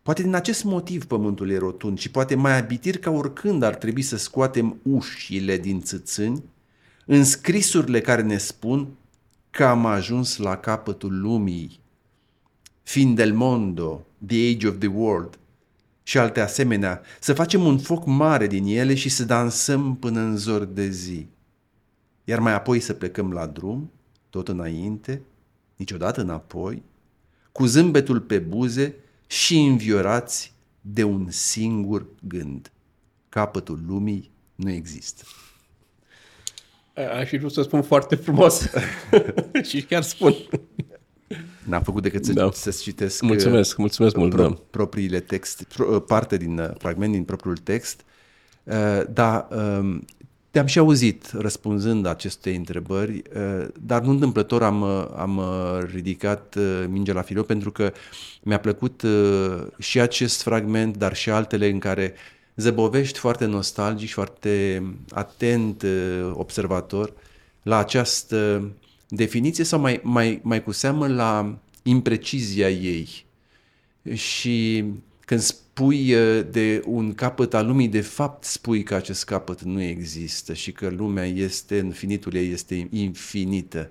Poate din acest motiv pământul e rotund și poate mai abitir ca oricând ar trebui să scoatem ușile din țâțâni, în scrisurile care ne spun că am ajuns la capătul lumii, fin del mondo, the age of the world, și alte asemenea, să facem un foc mare din ele și să dansăm până în zori de zi. Iar mai apoi să plecăm la drum, tot înainte, niciodată înapoi, cu zâmbetul pe buze și înviorați de un singur gând. Capătul lumii nu există. Aș fi vrut să spun foarte frumos și chiar spun. N-am făcut decât să, da. să-ți citesc mulțumesc, mulțumesc mult, pro, propriile text, pro, parte din fragment din propriul text, uh, dar uh, te-am și auzit răspunzând acestei întrebări, uh, dar nu întâmplător am, am ridicat uh, mingea la filou, pentru că mi-a plăcut uh, și acest fragment, dar și altele în care zăbovești foarte nostalgic și foarte atent uh, observator la această uh, definiție sau mai, mai, mai cu seamă la imprecizia ei. Și când spui de un capăt al lumii, de fapt spui că acest capăt nu există și că lumea este, în finitul ei este infinită.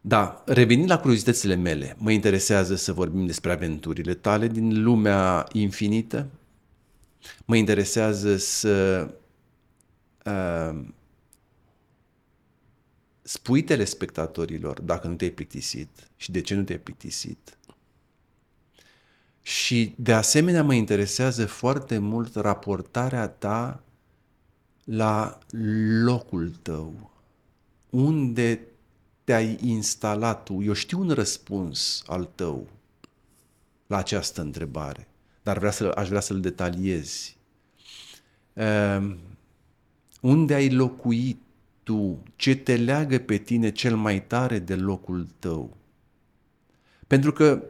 Da, revenind la curiozitățile mele, mă interesează să vorbim despre aventurile tale din lumea infinită. Mă interesează să... Uh, spui telespectatorilor dacă nu te-ai plictisit și de ce nu te-ai plictisit. Și de asemenea mă interesează foarte mult raportarea ta la locul tău, unde te-ai instalat tu. Eu știu un răspuns al tău la această întrebare, dar vrea să, aș vrea să-l detaliezi. Uh, unde ai locuit tu? Ce te leagă pe tine cel mai tare de locul tău? Pentru că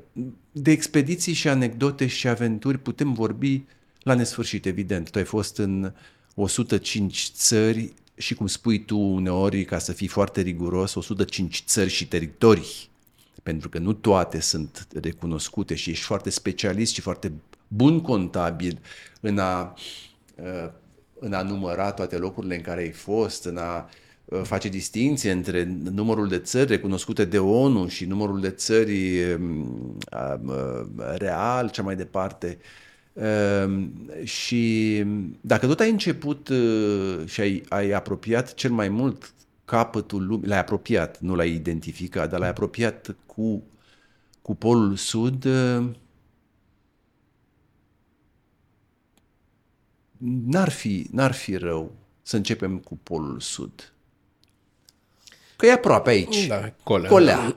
de expediții și anecdote și aventuri putem vorbi la nesfârșit, evident. Tu ai fost în o sută cinci țări și, cum spui tu uneori, ca să fii foarte riguros, o sută cinci țări și teritorii, pentru că nu toate sunt recunoscute și ești foarte specialist și foarte bun contabil în a, în a număra toate locurile în care ai fost, în a face distinție între numărul de țări recunoscute de O N U și numărul de țări real, cea mai departe. Și dacă tot ai început și ai, ai apropiat cel mai mult capătul lumii, l-ai apropiat, nu l-ai identificat, dar l-ai apropiat cu, cu Polul Sud, n-ar fi, n-ar fi rău să începem cu Polul Sud. Că e aproape aici. Da, colea. colea.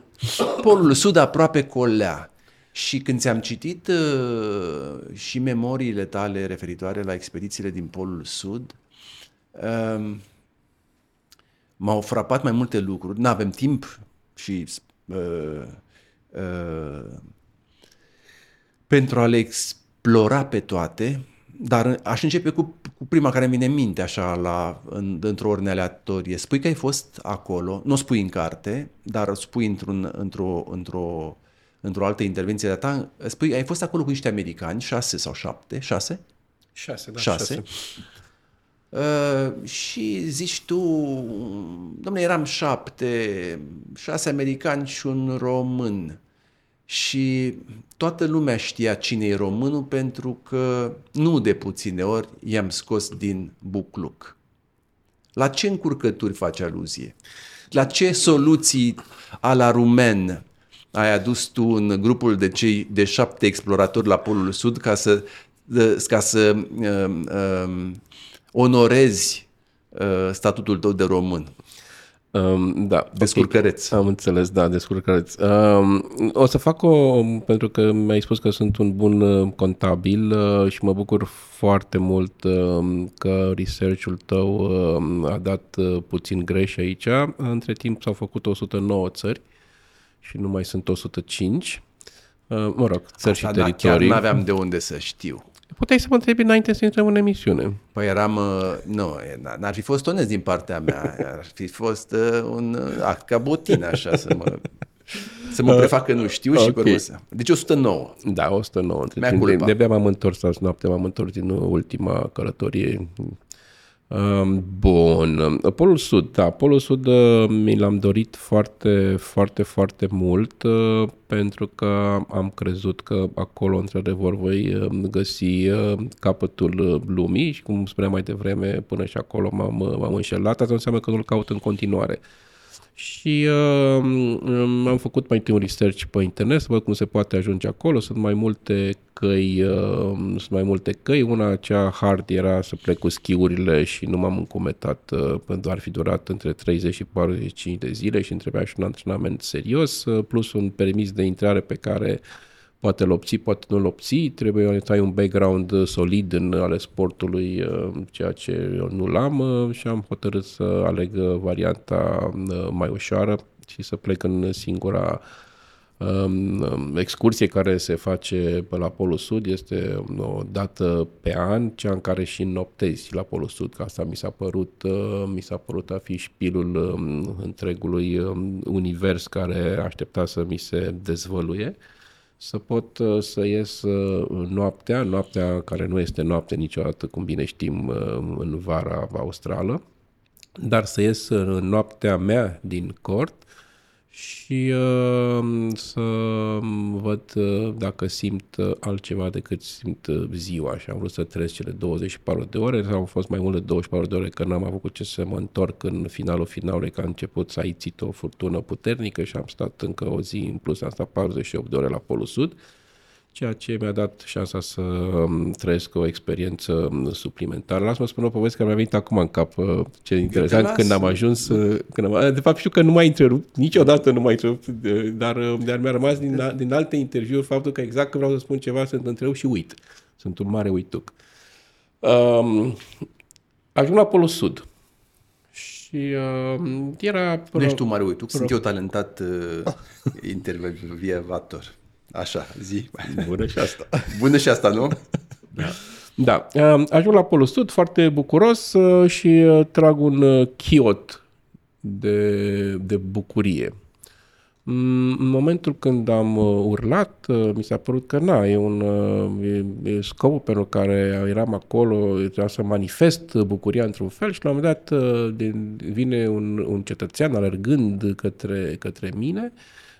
Polul Sud aproape colea. Și când ți-am citit uh, și memoriile tale referitoare la expedițiile din Polul Sud, uh, m-au frapat mai multe lucruri. N-avem timp și uh, uh, pentru a le explora pe toate, dar aș începe cu, cu prima care mi vine în minte, așa, la, în, într-o ordine aleatorie. Spui că ai fost acolo, nu o spui în carte, dar o spui într-un, într-o, într-o, într-o altă intervenție de-a ta. Spui, ai fost acolo cu niște americani, șase sau șapte, șase? Șase, da, șase. șase. Uh, și zici tu, dom'le, eram șapte, șase americani și un român. Și toată lumea știa cine e românul, pentru că nu de puține ori i-am scos din bucluc. La ce încurcături faci aluzie? La ce soluții a la rumen ai adus tu în grupul de cei de șapte exploratori la Polul Sud ca să, ca să um, um, onorezi uh, statutul tău de român? Da, descurcăreț. Okay. Am înțeles, da, descurcăreț. O să fac o, pentru că mi-ai spus că sunt un bun contabil și mă bucur foarte mult că research-ul tău a dat puțin greș aici. Între timp s-au făcut o sută nouă țări și nu mai sunt o sută cinci. Mă rog, țări asta, și teritorii. Da, chiar n-aveam de unde să știu. Puteai să mă întrebi înainte să intrăm în emisiune. Păi eram... Nu, n-ar fi fost onest din partea mea. Ar fi fost un act ca botin, așa, să mă, să mă prefac că nu știu și okay. Să... Deci o sută nouă. Da, o sută nouă. De, de-abia m-am întors azi noapte, m-am întors din ultima călătorie. Bun. Polul Sud, da. Polul Sud mi l-am dorit foarte, foarte, foarte mult, pentru că am crezut că acolo, într-adevăr, voi găsi capătul lumii și, cum spuneam mai devreme, până și acolo m-am, m-am înșelat. Asta înseamnă că nu-l caut în continuare. Și uh, am făcut mai întâi un research pe internet să văd cum se poate ajunge acolo. Sunt mai multe căi, uh, sunt mai multe căi. Una, cea hard, era să plec cu schiurile și nu m-am încumetat, uh, pentru că ar fi durat între treizeci și patruzeci și cinci de zile și îmi trebuia și un antrenament serios, uh, plus un permis de intrare pe care poate îl obții, poate nu îl obții. Trebuie să ai un background solid în ale sportului, ceea ce eu nu l-am, și am hotărât să aleg varianta mai ușoară și să plec în singura um, excursie care se face la Polul Sud. Este o dată pe an, cea în care și noptezi la Polul Sud, că asta mi s-a părut, mi s-a părut a fi șpilul întregului univers care aștepta să mi se dezvăluie. Să pot să ies noaptea, noaptea care nu este noapte niciodată, cum bine știm, în vara australă, dar să ies noaptea mea din cort și uh, să văd uh, dacă simt uh, altceva decât simt uh, ziua și am vrut să trăiesc cele douăzeci și patru de ore, sau au fost mai mult de douăzeci și patru de ore că n-am avut cu ce să mă întorc în finalul finalului, că a început să aițit o furtună puternică și am stat încă o zi în plus, am stat patruzeci și opt de ore la Polul Sud, ceea ce mi-a dat șansa să trăiesc o experiență suplimentară. Lasă-mă spun o poveste care mi-a venit acum în cap, ce interesant, când am ajuns... Când am, de fapt știu că nu m-a întrerupt, niciodată nu m-a întrerupt, dar, dar mi-a rămas din, din alte interviuri faptul că exact când vreau să spun ceva sunt întrerupt și uit. Sunt un mare uituc. Um, ajung la Polul Sud. Și uh, era... Pro... Nu ești un mare uituc, pro... sunt eu talentat uh, intervievator. Așa, zi. Bună și asta. Bună și asta, nu? Da. Da. Ajung la Polul Sud foarte bucuros și trag un chiot de, de bucurie. În momentul când am urlat, mi s-a părut că na, e un e, e scopul pentru care eram acolo, trebuia să manifest bucuria într-un fel și la un moment dat vine un, un cetățean alergând către, către mine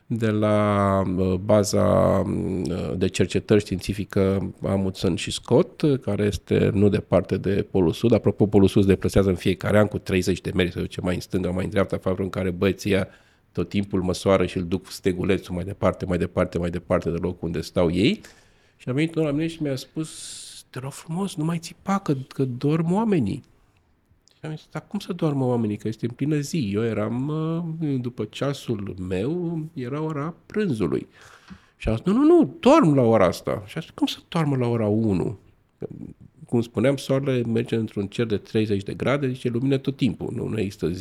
de la baza de cercetări științifică Amundsen și Scott, care este nu departe de Polul Sud. Apropo, Polul Sud se deplasează în fiecare an cu treizeci de metri, să duce mai în stânga, mai în dreapta, faptul în care băieția tot timpul măsoară și îl duc stegulețul mai departe, mai departe, mai departe de locul unde stau ei. Și a venit unul la mine și mi-a spus, te rog frumos, nu mai țipa, că, că dorm oamenii. Și am zis, dar cum să doarmă oamenii, că este în plină zi? Eu eram, după ceasul meu, era ora prânzului. Și am zis, nu, nu, nu, dorm la ora asta. Și am zis, cum să doarmă la ora unu? Cum spuneam, soarele merge într-un cer de treizeci de grade, zice, lumină tot timpul, nu, nu există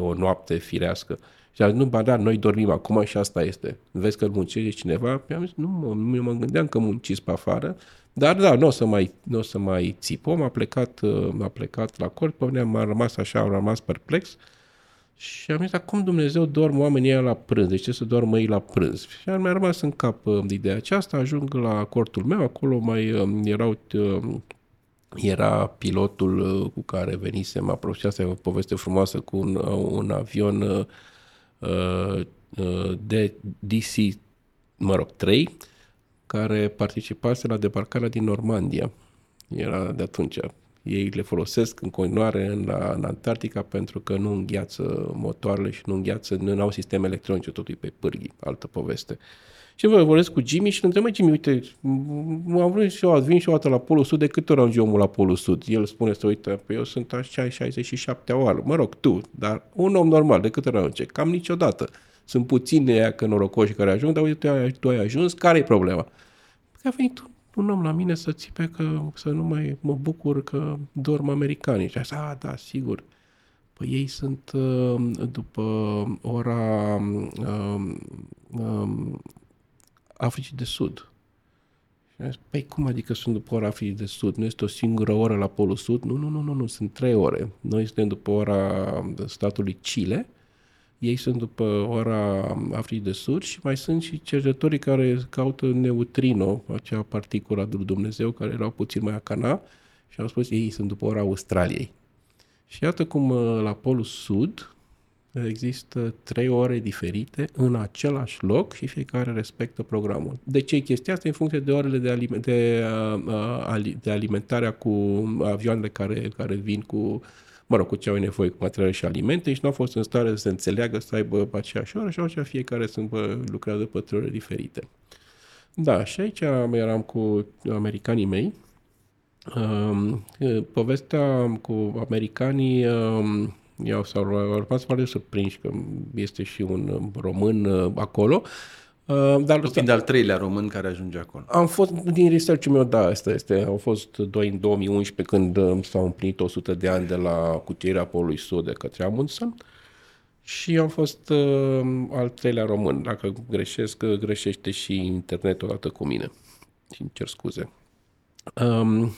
o noapte firească. Și am zis, nu, ba da, noi dormim acum și asta este. Vezi că muncește cineva? I-am zis, nu, mă, mă gândeam că munciți pe afară, dar da, nu o să mai, n-o să mai țipăm. A plecat, a plecat la corp, am rămas așa, am rămas perplex și am zis, acum Dumnezeu dorm oamenii ăia la prânz, deci ce să dormă ei la prânz? Și mi-a rămas în cap ideea aceasta, ajung la cortul meu, acolo mai erau... Era pilotul cu care venisem, apropo, asta e o poveste frumoasă, cu un, un avion uh, de D C, mă rog, trei, care participase la debarcarea din Normandia. Era de atunci. Ei le folosesc în continuare în, la, în Antarctica pentru că nu îngheață motoarele și nu îngheață, nu au sisteme electronice, totul e pe pârghii, altă poveste. Și vă vorbesc cu Jimmy și îl întreb, Jimmy, uite, am vrut și eu azi, vin și o dată la Polul Sud, de câte ori am zis omul la Polul Sud? El spune să uite, eu sunt așa șaizeci și șaptea oară, mă rog, tu, dar un om normal, de câte ori am ajuns? Cam niciodată. Sunt puțini aia că norocoși care ajung, dar uite, tu ai ajuns, care-i problema? Că a venit un om la mine să țipe că să nu mai mă bucur că dorm americanii. Și a zis, a, da, sigur. Păi ei sunt după ora... Um, um, Africii de Sud. Și am zis, păi cum adică sunt după ora Africii de Sud? Nu este o singură oră la Polul Sud? Nu, nu, nu, nu, nu, sunt trei ore. Noi suntem după ora statului Chile, ei sunt după ora Africii de Sud și mai sunt și cercetătorii care caută neutrino, acea particulă de Dumnezeu, care erau puțin mai acana și au spus, ei sunt după ora Australiei. Și iată cum la Polul Sud există trei ore diferite în același loc și fiecare respectă programul. De ce e chestia asta? În funcție de orele de, aliment, de, de alimentarea cu avioanele care, care vin cu, mă rog, cu ce au nevoie, cu materiale și alimente și nu au fost în stare să se înțeleagă, să aibă aceeași oră și așa fiecare sunt, bă, lucrează pe trei ore diferite. Da, și aici eram cu americanii mei. Um, povestea cu americanii... Um, Eu s-au rămas foarte surprinși că este și un român acolo. Dar fiind al treilea român care ajunge acolo. Am fost, din research-ul meu, da, asta este. Au fost doi în două mii unsprezece când s-au împlinit o sută de ani de la cucerirea Polului Sud de către Amundsen. Și am fost al treilea român. Dacă greșesc, greșește și internetul odată cu mine. Și îmi cer scuze. Um,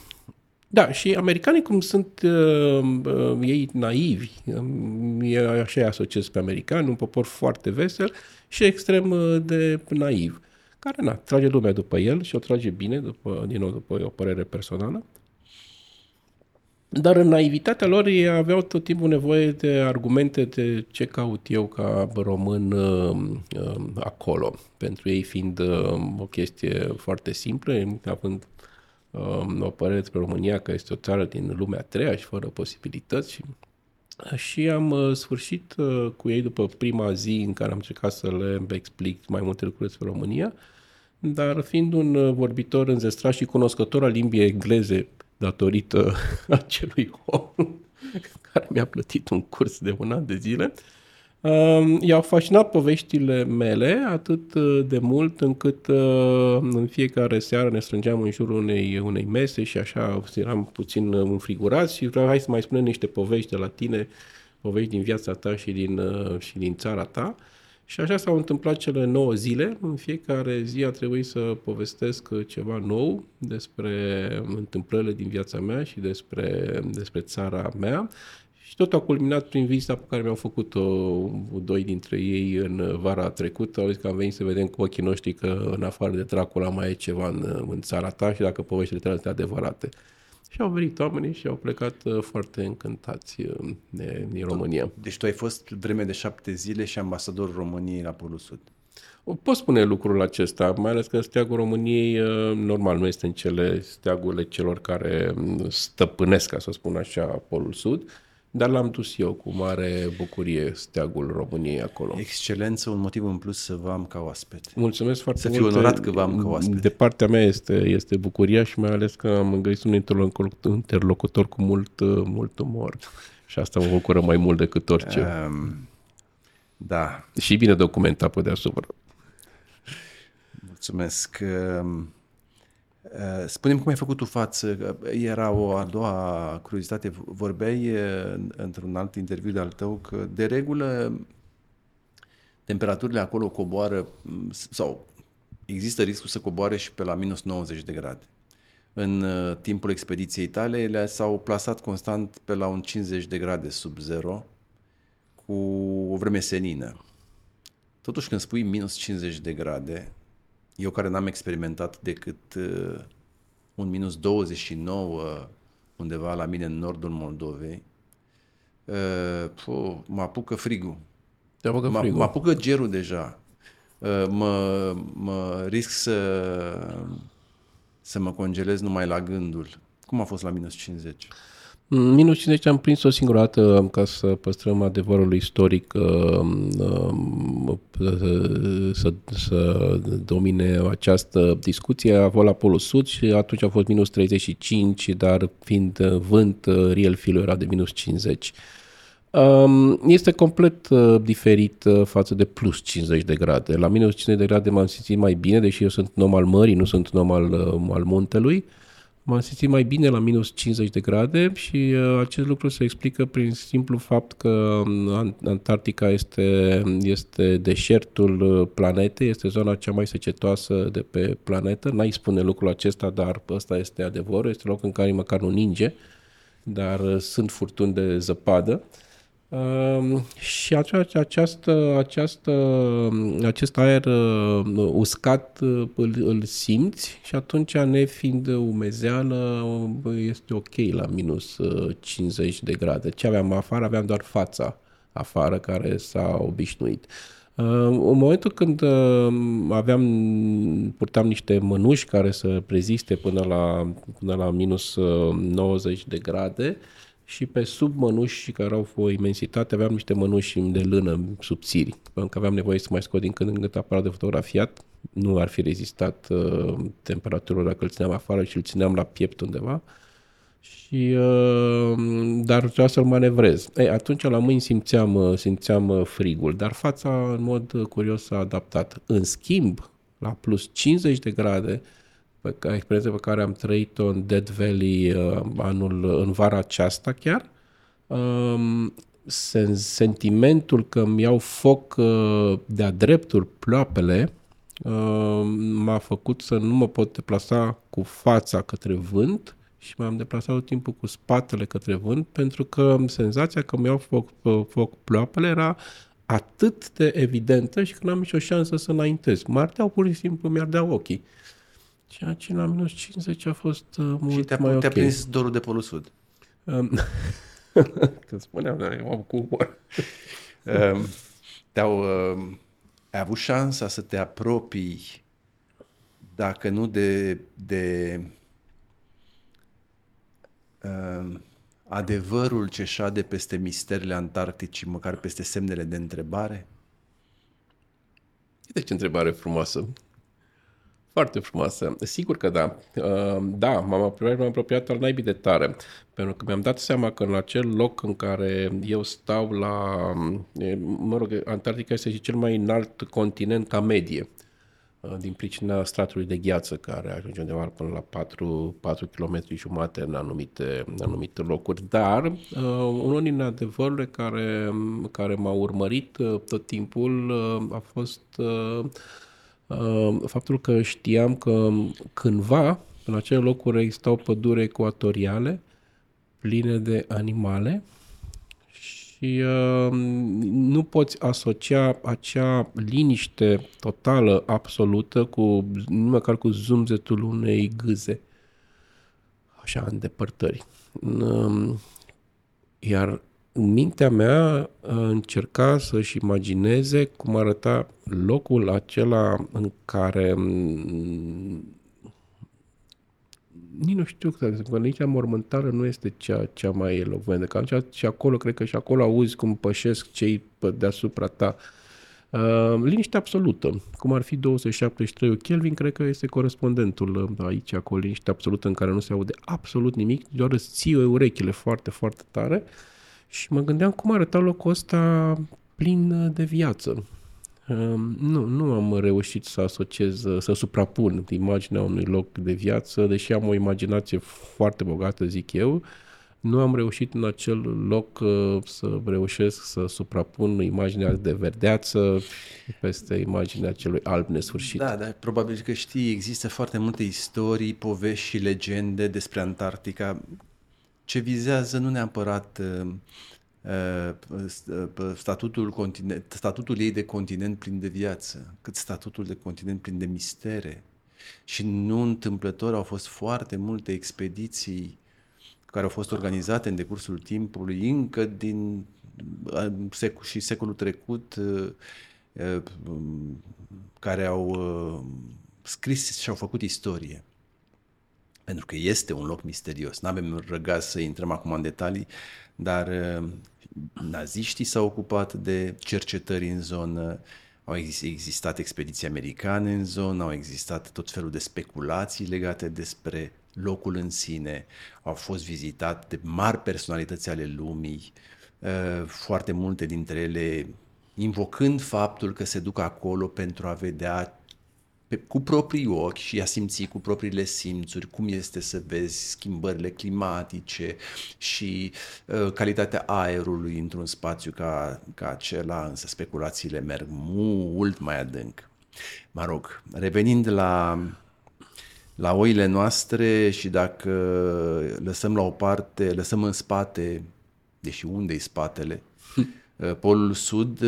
Da, și americanii cum sunt uh, uh, ei naivi, eu așa îi asociez pe americani, un popor foarte vesel și extrem de naiv, care na, trage lumea după el și o trage bine, după, din nou după o părere personală. Dar în naivitatea lor ei aveau tot timpul nevoie de argumente de ce caut eu ca român acolo. Pentru ei fiind o chestie foarte simplă, având o părere despre România că este o țară din lumea a treia și fără posibilități. Și am sfârșit cu ei după prima zi în care am încercat să le explic mai multe lucruri despre România, dar fiind un vorbitor înzestrat și cunoscător al limbii engleze, datorită acelui om care mi-a plătit un curs de un an de zile, i-au fascinat poveștile mele atât de mult încât în fiecare seară ne strângeam în jurul unei, unei mese și așa eram puțin înfrigurați și vreau, hai să mai spunem niște povești de la tine, povești din viața ta și din, și din țara ta. Și așa s-au întâmplat cele nouă zile. În fiecare zi a trebuit să povestesc ceva nou despre întâmplările din viața mea și despre, despre țara mea. Și tot a culminat prin vizita pe care mi-au făcut-o doi dintre ei în vara trecută. Au zis că am venit să vedem cu ochii noștri că în afară de Dracula mai e ceva în, în țara ta și dacă poveștile tale sunt adevărate. Și au venit oamenii și au plecat foarte încântați de, din România. Deci tu ai fost vreme de șapte zile și ambasadorul României la Polul Sud. Pot spune lucrul acesta, mai ales că steagul României normal nu este în cele steagurile celor care stăpânesc, ca să spun așa, Polul Sud, dar l-am dus eu cu mare bucurie, steagul României acolo. Excelență, un motiv în plus să vă am ca oaspet. Mulțumesc foarte să mult. Să fiu onorat că vă am ca oaspet. De partea mea este, este bucuria și mai ales că am găsit un interlocutor cu mult, mult umor. Și asta mă bucură mai mult decât orice. Um, da. Și bine documentat pe deasupra. Mulțumesc. Spune-mi cum ai făcut tu față, era o a doua curiozitate, vorbeai într-un alt interviu de-al tău că de regulă temperaturile acolo coboară sau există riscul să coboare și pe la minus nouăzeci de grade. În timpul expediției tale ele s-au plasat constant pe la un cincizeci de grade sub zero cu o vreme senină. Totuși când spui minus cincizeci de grade, eu care n-am experimentat decât uh, un minus douăzeci și nouă undeva la mine în nordul Moldovei, uh, puh, mă apucă frigul. Te apucă mă, frigul. Mă apucă gerul deja. Uh, mă, mă risc să, să mă congelez numai la gândul. Cum a fost la minus cincizeci? Minus cincizeci am prins o singură dată, ca să păstrăm adevărul istoric, să, să domine această discuție. A fost la Polul Sud și atunci a fost minus treizeci și cinci, dar fiind vânt, real feel-ul era de minus cincizeci. Este complet diferit față de plus cincizeci de grade. La minus cincizeci de grade m-am simțit mai bine, deși eu sunt un om al mării, nu sunt un om al, al muntelui. M-am simțit mai bine la minus cincizeci de grade și uh, acest lucru se explică prin simplu fapt că Antarctica este, este deșertul planetei, este zona cea mai secetoasă de pe planetă. N-ai spune lucrul acesta, dar ăsta este adevărul. Este loc în care măcar nu ninge, dar uh, sunt furtuni de zăpadă. Uh, și această, această, acest aer uh, uscat uh, îl, îl simți și atunci, nefiind umezeală, este ok la minus cincizeci de grade. Ce aveam afară? Aveam doar fața afară care s-a obișnuit. Uh, în momentul când uh, aveam, purtam niște mănuși care să preziste până la, până la minus nouăzeci de grade, și pe sub mănuși, care au o imensitate, aveam niște mănuși de lână subțiri, pentru că aveam nevoie să mai scot din când în când aparatul de fotografiat. Nu ar fi rezistat uh, temperatura dacă îl țineam afară și îl țineam la piept undeva. Și, uh, dar trebuia să-l manevrez. Ei, atunci la mâini simțeam, simțeam frigul, dar fața în mod curios s-a adaptat. În schimb, la plus cincizeci de grade, Pe, experiența pe care am trăit-o în Dead Valley uh, anul, în vara aceasta chiar, um, sen, sentimentul că îmi iau foc uh, de-a dreptul ploapele uh, m-a făcut să nu mă pot deplasa cu fața către vânt și m-am deplasat tot timpul cu spatele către vânt, pentru că senzația că îmi iau foc, foc ploapele era atât de evidentă și că n-am nicio șansă să înaintez. Mă ardeau pur și simplu, mi-ardeau ochii. Ceea ce la minus cincizeci a fost uh, mult mai ok. Și te-a prins dorul de Polul Sud. Că spuneam, eu am cu umor. Te-au, ai avut șansa să te apropii, dacă nu de, de uh, adevărul ce șade peste misterele Antarcticii, măcar peste semnele de întrebare? Uite ce întrebare frumoasă. Foarte frumoasă. Sigur că da. Uh, da, m-am apropiat, m-am apropiat al naibii de tare. Pentru că mi-am dat seama că în acel loc în care eu stau la... Mă rog, Antarctica este și cel mai înalt continent ca medie, din pricina stratului de gheață care ajunge undeva până la patru, patru virgulă cinci kilometri în anumite, în anumite locuri. Dar uh, unul din adevărurile care, care m-a urmărit uh, tot timpul uh, a fost uh, uh, faptul că știam că cândva în acele locuri existau pădure ecuatoriale pline de animale și uh, nu poți asocia acea liniște totală, absolută, cu, nu măcar cu zumzetul unei gâze, așa, în depărtări. Uh, iar mintea mea încerca să-și imagineze cum arăta locul acela în care... Um, nici nu știu, că nici mormântarea nu este cea, cea mai elocventă, că atunci, și acolo, cred că și acolo auzi cum pășesc cei deasupra ta. Uh, liniște absolută, cum ar fi două sute șaptezeci și trei Kelvin, cred că este corespondentul aici, acolo, liniște absolută în care nu se aude absolut nimic, doar îți ții urechile foarte, foarte tare și mă gândeam cum arăta locul ăsta plin de viață. Nu, nu am reușit să asociez, să suprapun imaginea unui loc de viață, deși am o imaginație foarte bogată, zic eu, nu am reușit în acel loc să reușesc să suprapun imaginea de verdeață peste imaginea celui alb nesfârșit. Da, dar probabil că știi, există foarte multe istorii, povești și legende despre Antarctica, ce vizează nu neapărat... Statutul, continent, statutul ei de continent plin de viață, cât statutul de continent plin de mistere. Și nu întâmplător au fost foarte multe expediții care au fost organizate în decursul timpului, încă din secol, și secolul trecut, care au scris și au făcut istorie. Pentru că este un loc misterios. N-avem răgaz să intrăm acum în detalii, dar naziștii s-au ocupat de cercetări în zonă, au existat expediții americane în zonă, au existat tot felul de speculații legate despre locul în sine, au fost vizitate de mari personalități ale lumii, foarte multe dintre ele invocând faptul că se duc acolo pentru a vedea cu proprii ochi și a simți cu propriile simțuri cum este să vezi schimbările climatice și uh, calitatea aerului într-un spațiu ca, ca acela, însă speculațiile merg mult mai adânc. Mă rog, revenind la, la oile noastre și dacă lăsăm la o parte, lăsăm în spate, deși unde-i spatele, Polul Sud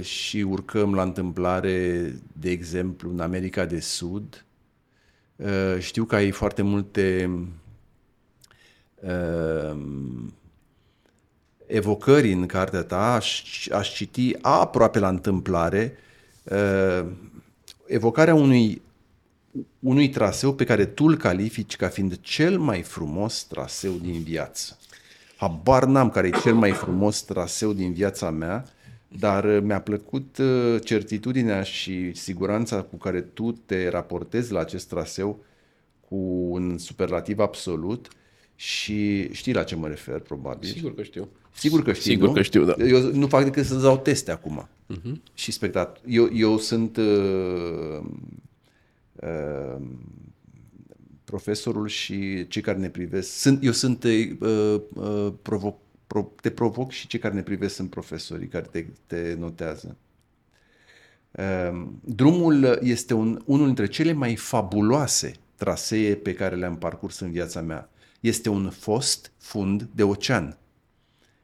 și urcăm la întâmplare, de exemplu, în America de Sud. Știu că ai foarte multe evocări în cartea ta, aș, aș citi aproape la întâmplare evocarea unui, unui traseu pe care tu îl califici ca fiind cel mai frumos traseu din viață. Habar n-am care e cel mai frumos traseu din viața mea, dar mi-a plăcut certitudinea și siguranța cu care tu te raportezi la acest traseu cu un superlativ absolut și știi la ce mă refer, probabil. Sigur că știu. Sigur că știi, Sigur nu? că știu, da. Eu nu fac decât să-ți dau teste acum. Uh-huh. Și spectat. Eu, eu sunt uh, uh, profesorul și cei care ne privesc. Sunt, eu sunt, uh, uh, provoc, pro, te provoc și cei care ne privesc sunt profesorii care te, te notează. Uh, drumul este un, unul dintre cele mai fabuloase trasee pe care le-am parcurs în viața mea. Este un fost fund de ocean.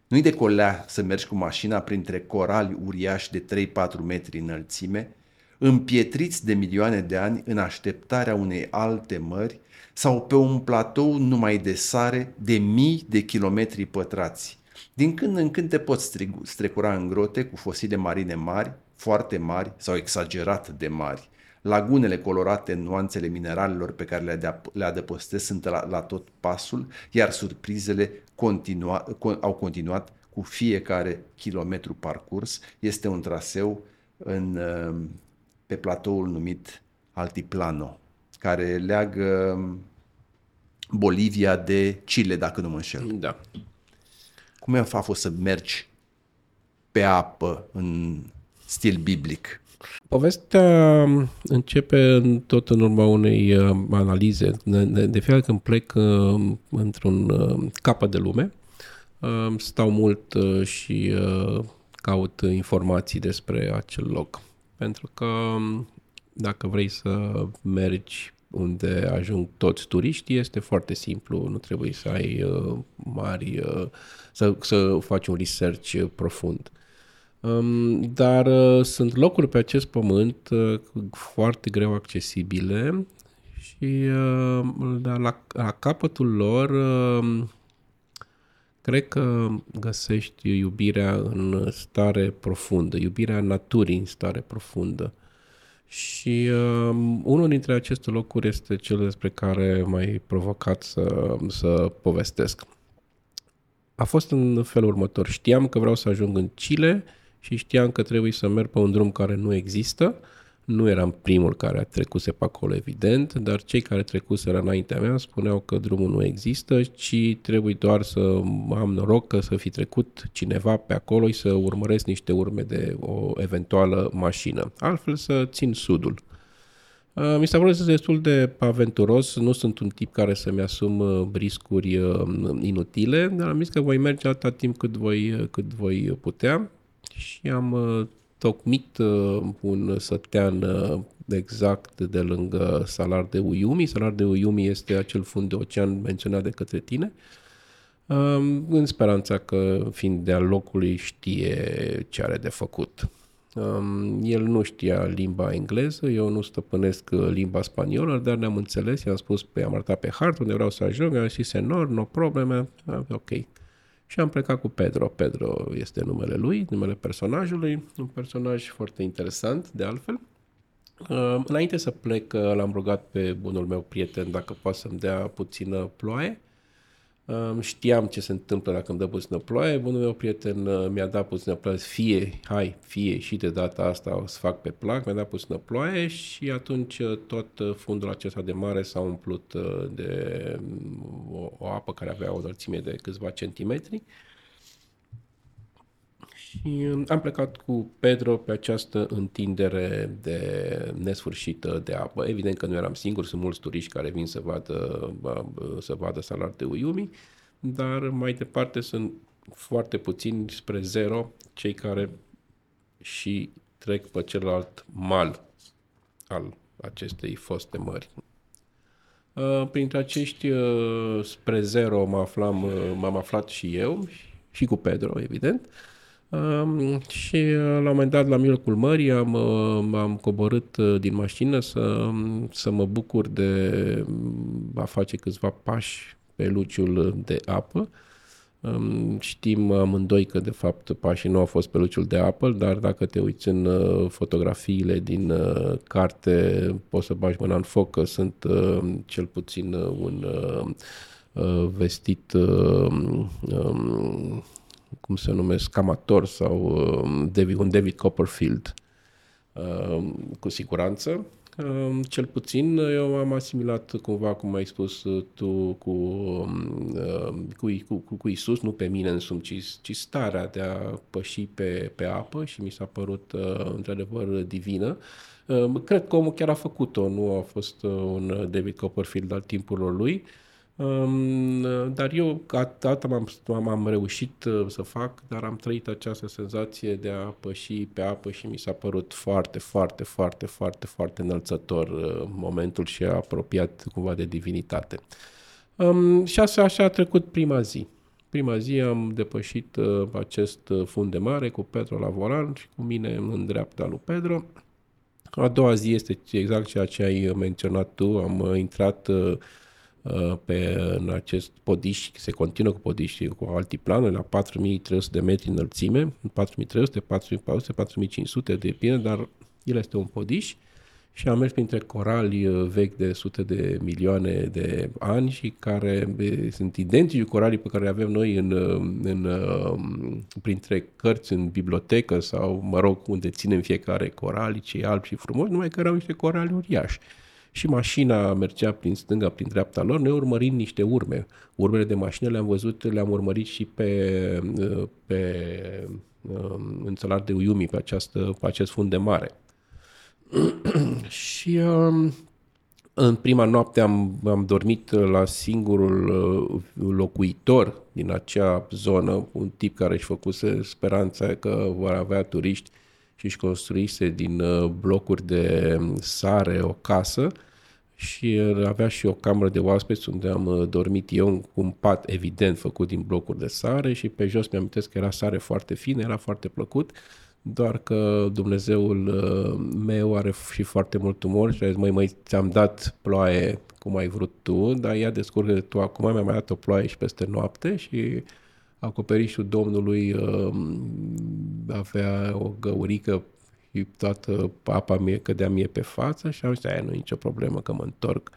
Nu-i de colea să mergi cu mașina printre corali uriași de trei-patru metri înălțime, împietriți de milioane de ani în așteptarea unei alte mări sau pe un platou numai de sare de mii de kilometri pătrați. Din când în când te poți strecura în grote cu fosile marine mari, foarte mari sau exagerat de mari. Lagunele colorate în nuanțele mineralelor pe care le adăpostesc sunt la, la tot pasul, iar surprizele continua, au continuat cu fiecare kilometru parcurs. Este un traseu în, pe platoul numit Altiplano, care leagă Bolivia de Chile, dacă nu mă înșel. Da. Cum a fost să mergi pe apă în stil biblic? Povestea începe tot în urma unei analize. De fiecare când plec într-un capăt de lume, stau mult și caut informații despre acel loc. Pentru că dacă vrei să mergi unde ajung toți turiștii, este foarte simplu, nu trebuie să ai mari, să, să faci un research profund. Dar sunt locuri pe acest pământ foarte greu accesibile și la, la capătul lor cred că găsești iubirea în stare profundă, iubirea naturii în stare profundă. Și um, unul dintre aceste locuri este cel despre care m-ai provocat să, să povestesc. A fost în felul următor. Știam că vreau să ajung în Chile și știam că trebuie să merg pe un drum care nu există. Nu eram primul care a trecuse pe acolo, evident, dar cei care trecuseră înaintea mea spuneau că drumul nu există, ci trebuie doar să am noroc că să fi trecut cineva pe acolo și să urmăresc niște urme de o eventuală mașină. Altfel să țin sudul. Mi s-a părut destul de aventuros, nu sunt un tip care să-mi asum riscuri inutile, dar am zis că voi merge atâta timp cât voi, cât voi putea și am tocmit un sătean exact de lângă Salar de Uyuni. Salar de Uyuni este acel fund de ocean menționat de către tine, în speranța că, fiind de-a locului, știe ce are de făcut. El nu știa limba engleză, eu nu stăpânesc limba spaniolă, dar ne-am înțeles, i-am spus, pe, am arătat pe hartă unde vreau să ajung, am zis, senor, no probleme, ok. Și am plecat cu Pedro. Pedro este numele lui, numele personajului, un personaj foarte interesant, de altfel. Înainte să plec, l-am rugat pe bunul meu prieten dacă poate să-mi dea puțină ploaie. Știam ce se întâmplă dacă îmi dă puțină ploaie. Bunul meu prieten mi-a dat puțină ploaie, fie, hai, fie și de data asta o să fac pe plac, mi-a dat puțină ploaie și atunci tot fundul acesta de mare s-a umplut de o, o apă care avea o înălțime de câțiva centimetri. Și am plecat cu Pedro pe această întindere de nesfârșită de apă. Evident că nu eram singur, sunt mulți turiști care vin să vadă, să vadă Salar de Uyuni, dar mai departe sunt foarte puțini, spre zero, cei care și trec pe celălalt mal al acestei foste mări. Printre acești spre zero mă aflam, m-am aflat și eu, și cu Pedro, evident. Um, și la un moment dat, la mijlocul mării, am, am coborât din mașină să, să mă bucur de a face câțiva pași pe luciul de apă. Um, știm amândoi că, de fapt, pașii nu au fost pe luciul de apă, dar dacă te uiți în fotografiile din carte, poți să bagi mâna în foc că sunt uh, cel puțin un uh, vestit... Uh, um, cum se numesc, amator sau un David Copperfield, cu siguranță. Cel puțin eu am asimilat cumva, cum ai spus tu, cu, cu, cu, cu Iisus, nu pe mine însumi, ci, ci starea de a păși pe, pe apă și mi s-a părut într-adevăr divină. Cred că omul chiar a făcut-o, nu a fost un David Copperfield al timpurilor lui. Um, dar eu atât am, am reușit uh, să fac, dar am trăit această senzație de a păși pe apă și mi s-a părut foarte, foarte, foarte, foarte, foarte înălțător uh, momentul și apropiat cumva de divinitate. Um, și așa, așa a trecut prima zi. Prima zi am depășit uh, acest fund de mare cu Pedro la volan și cu mine în dreapta lui Pedro. A doua zi este exact ceea ce ai menționat tu. Am intrat pe, în acest podiș, se continuă cu podiș, cu Altiplano, la patru mii trei sute de metri înălțime, patru mii trei sute, patru mii patru sute, patru mii cinci sute, depinde, dar el este un podiș și am mers printre corali vechi de sute de milioane de ani și care sunt identici cu coralii pe care le avem noi în, în, printre cărți în bibliotecă sau, mă rog, unde ținem fiecare coralii, cei albi și frumoși, numai că erau niște corali uriași. Și mașina mergea prin stânga, prin dreapta lor, ne urmărind niște urme. Urmele de mașină le-am văzut, le-am urmărit și pe, pe în Salar de Uyuni, pe, această, pe acest fund de mare. Și în prima noapte am, am dormit la singurul locuitor din acea zonă, un tip care își făcuse speranța că vor avea turiști și își construise din blocuri de sare o casă și avea și o cameră de oaspeți unde am dormit eu cu un pat evident făcut din blocuri de sare și pe jos mi-am amintesc că era sare foarte fină, era foarte plăcut, doar că Dumnezeul meu are și foarte mult umor și a zis, măi, măi, ți-am dat ploaie cum ai vrut tu, dar ea descurcă de tu, acum mi-a mai dat o ploaie și peste noapte și... Acoperișul Domnului uh, avea o găurică și toată apa mie cădea mie pe față și am zis, aia nu e nicio problemă că mă întorc,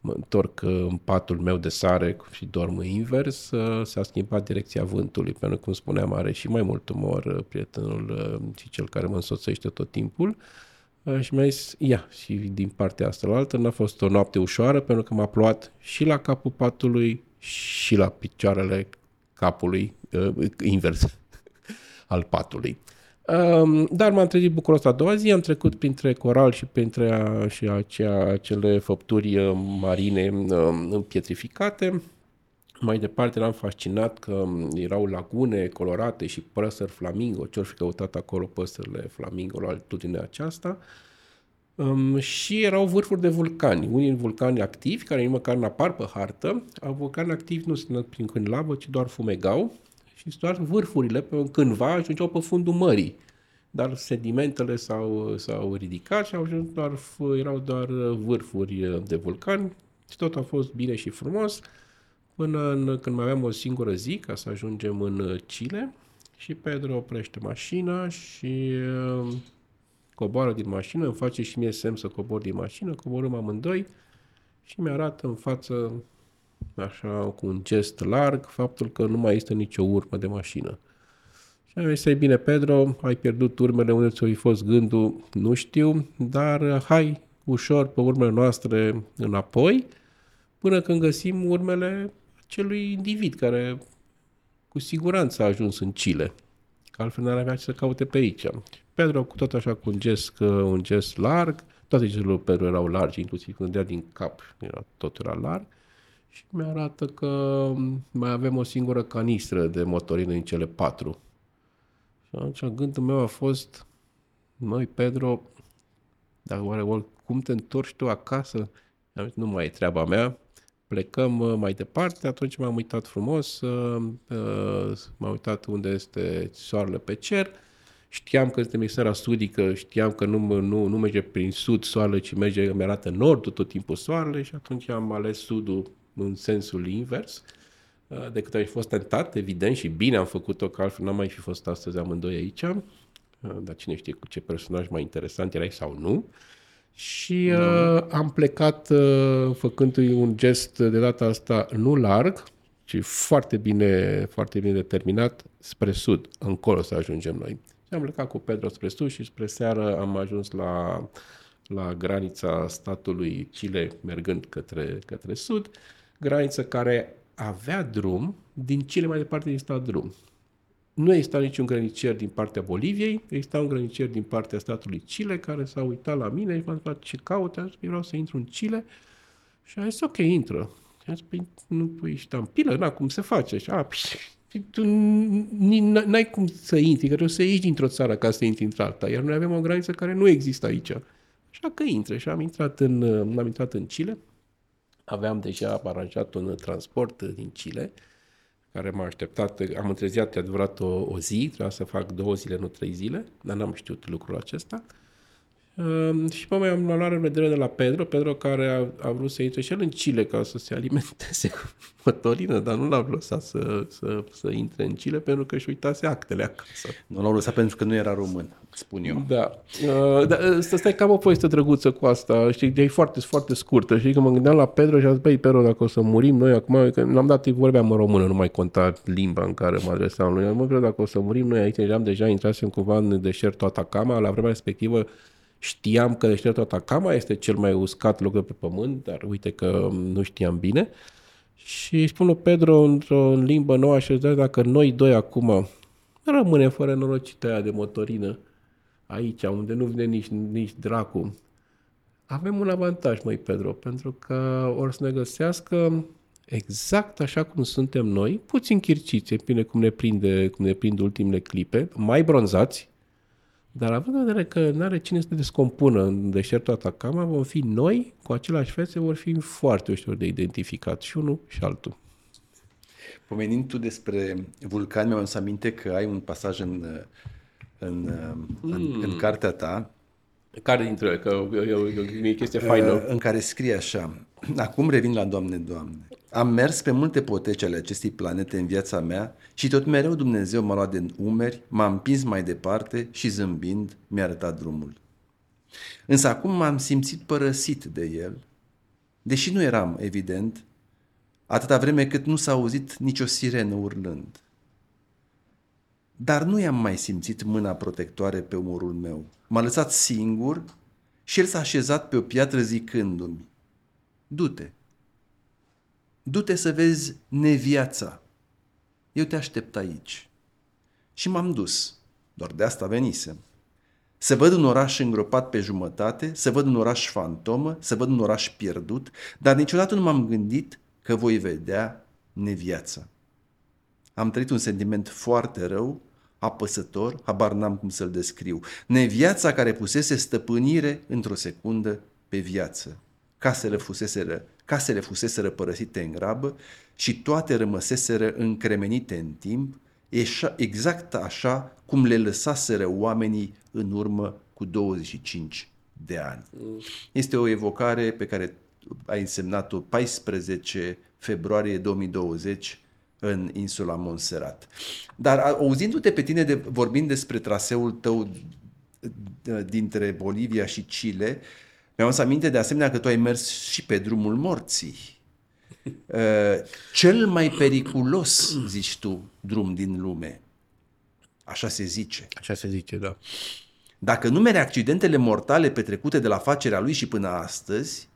mă întorc în patul meu de sare și dorm invers. Uh, s-a schimbat direcția vântului, pentru că, cum spuneam, are și mai mult umor uh, prietenul uh, și cel care mă însoțește tot timpul. Și mi-a zis, ia, și din partea asta la altă n-a fost o noapte ușoară, pentru că m-a plouat și la capul patului și la picioarele capului, uh, invers, al patului. Um, dar m-am trezit bucuros a doua zi, am trecut printre coral și printre a, și acea, acele făpturi marine um, împietrificate. Mai departe l-am fascinat că erau lagune colorate și păsări flamingo, ce-or fi căutat acolo păsările flamingo la altitudinea aceasta. Um, și erau vârfuri de vulcani, unii vulcani activi, care nici măcar n-apar pe hartă, vulcani activi nu se prind în lavă, ci doar fumegau și doar vârfurile pe cândva ajungeau pe fundul mării, dar sedimentele s-au, s-au ridicat și au ajuns doar, erau doar vârfuri de vulcani și tot a fost bine și frumos până în, când mai aveam o singură zi ca să ajungem în Chile și Pedro oprește mașina și... coboară din mașină, îmi face și mie semn să cobor din mașină, coborâm amândoi și mi-arată în față, așa, cu un gest larg, faptul că nu mai este nicio urmă de mașină. Și am zis, ei bine, Pedro, ai pierdut urmele, unde ți-o fi fost gândul, nu știu, dar hai ușor pe urmele noastre înapoi, până când găsim urmele acelui individ care cu siguranță a ajuns în Chile, că altfel n-ar avea ce să caute pe aici. Pedro, cu tot așa, cu un gest, un gest larg, toate gesturile lui Pedro erau largi, inclusiv când dea din cap, era, tot era larg, și mi-arată că mai avem o singură canistră de motorină din cele patru. Și atunci gândul meu a fost, măi, Pedro, dacă oare cum te întorci tu acasă? Am zis, nu mai e treaba mea, plecăm mai departe. Atunci m-am uitat frumos, m-am uitat unde este soarele pe cer. Știam că suntem în seara sudică, știam că nu, nu, nu merge prin sud soarele, ci merge, mi arată nordul tot timpul soarele și atunci am ales sudul în sensul invers, decât aș fi fost tentat, evident, și bine am făcut-o, că altfel n-am mai fi fost astăzi amândoi aici, dar cine știe cu ce personaj mai interesant erai sau nu. Și no. uh, am plecat uh, făcându-i un gest de data asta nu larg, ci foarte bine, foarte bine determinat, spre sud, încolo să ajungem noi. Și am plecat cu Pedro spre sud și spre seară am ajuns la, la granița statului Chile, mergând către, către sud, graniță care avea drum, din Chile mai departe exista drum. Nu exista niciun grănicier din partea Boliviei, exista un grănicier din partea statului Chile care s-a uitat la mine și m-a întrebat ce caută, vreau să intru în Chile și a zis, ok, intră. Și a zis, păi, nu, pui ștampilă, na, cum se face? Și a, tu n-ai cum să intri, că trebuie să ieși dintr-o țară ca să intri într-alta, iar noi avem o graniță care nu există aici. Așa că intră și am intrat în, am intrat în Chile, aveam deja aranjat un transport din Chile, care m-a așteptat, am întreziat, i-a durat o, o zi, trebuia să fac două zile, nu trei zile, dar n-am știut lucrul acesta. Uh, și mă mai am luat revedere de la Pedro, Pedro care a, a vrut să intre și el în Chile ca să se alimenteze cu motorină, dar nu l-a lăsat să, să, să intre în Chile pentru că își uitase actele acasă. Nu l-au lăsat pentru că nu era român, spun eu. Da. Uh, da stai cam o poveste drăguță cu asta, știi, e foarte, foarte scurtă. Știi, că mă gândeam la Pedro și am zis, băi, Pedro, dacă o să murim noi acum, că n-am dat, vorbeam în română, nu mai conta limba în care mă adresam lui. Mă, Pedro, dacă o să murim noi aici, eram deja intrasem cumva în deșertul Atacama, la vremea respectivă. Știam că deșertul Atacama este cel mai uscat loc de pe pământ, dar uite că nu știam bine. Și spun lui Pedro într-o limbă nouă, așa, dacă noi doi acum rămânem fără norocita aia de motorină aici, unde nu vine nici, nici dracu, avem un avantaj, măi, Pedro, pentru că ori să ne găsească exact așa cum suntem noi, puțin chirciți, bine cum ne prinde, cum ne prind ultimele clipe, mai bronzați, dar având în vedere că n-are cine să ne descompună în deșertul Atacama, vom fi noi, cu aceleași fețe, vor fi foarte ușor de identificat și unul și altul. Pomenind tu despre vulcani, mi-am adus aminte că ai un pasaj în, în, mm. în, în cartea ta. Care dintre ele? Că e o chestie faină. În care scrie așa. Acum revin la Doamne, Doamne. Am mers pe multe poteci ale acestei planete în viața mea și tot mereu Dumnezeu m-a luat de umeri, m-a împins mai departe și zâmbind mi-a arătat drumul. Însă acum m-am simțit părăsit de El, deși nu eram, evident, atâta vreme cât nu s-a auzit nicio sirenă urlând. Dar nu i-am mai simțit mâna protectoare pe umorul meu. M-a lăsat singur și El s-a așezat pe o piatră zicându-mi, du-te! Du-te să vezi neviața. Eu te aștept aici. Și m-am dus. Doar de asta venisem. Să văd un oraș îngropat pe jumătate, să văd un oraș fantomă, să văd un oraș pierdut, dar niciodată nu m-am gândit că voi vedea neviața. Am trăit un sentiment foarte rău, apăsător, habar n-am cum să-l descriu. Neviața care pusese stăpânire într-o secundă pe viață. Casele fuseseră, casele fuseseră părăsite în grabă și toate rămăseseră încremenite în timp, exact așa cum le lăsaseră oamenii în urmă cu douăzeci și cinci de ani. Este o evocare pe care ai însemnat-o paisprezece februarie două mii douăzeci în insula Montserrat. Dar auzindu-te pe tine de, vorbind despre traseul tău dintre Bolivia și Chile, mi-am adus aminte de asemenea că tu ai mers și pe drumul morții. Cel mai periculos, zici tu, drum din lume. Așa se zice. Așa se zice, da. Dacă numere accidentele mortale petrecute de la facerea lui și până astăzi,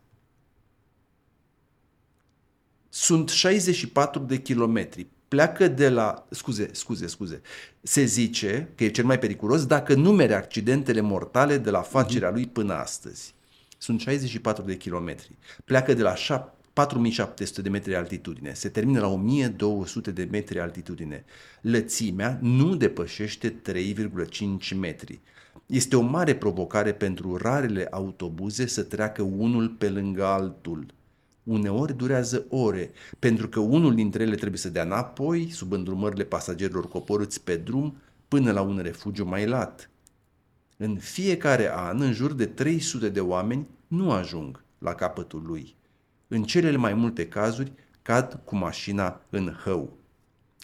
sunt șaizeci și patru de kilometri. Pleacă de la... Scuze, scuze, scuze. Se zice că e cel mai periculos dacă numere accidentele mortale de la facerea lui până astăzi. Sunt șaizeci și patru de kilometri. Pleacă de la patru mii șapte sute de metri altitudine. Se termină la o mie două sute de metri altitudine. Lățimea nu depășește trei virgulă cinci metri. Este o mare provocare pentru rarele autobuze să treacă unul pe lângă altul. Uneori durează ore, pentru că unul dintre ele trebuie să dea înapoi, sub îndrumările pasagerilor coborâți pe drum, până la un refugiu mai lat. În fiecare an, în jur de trei sute de oameni nu ajung la capătul lui. În cele mai multe cazuri, cad cu mașina în hău.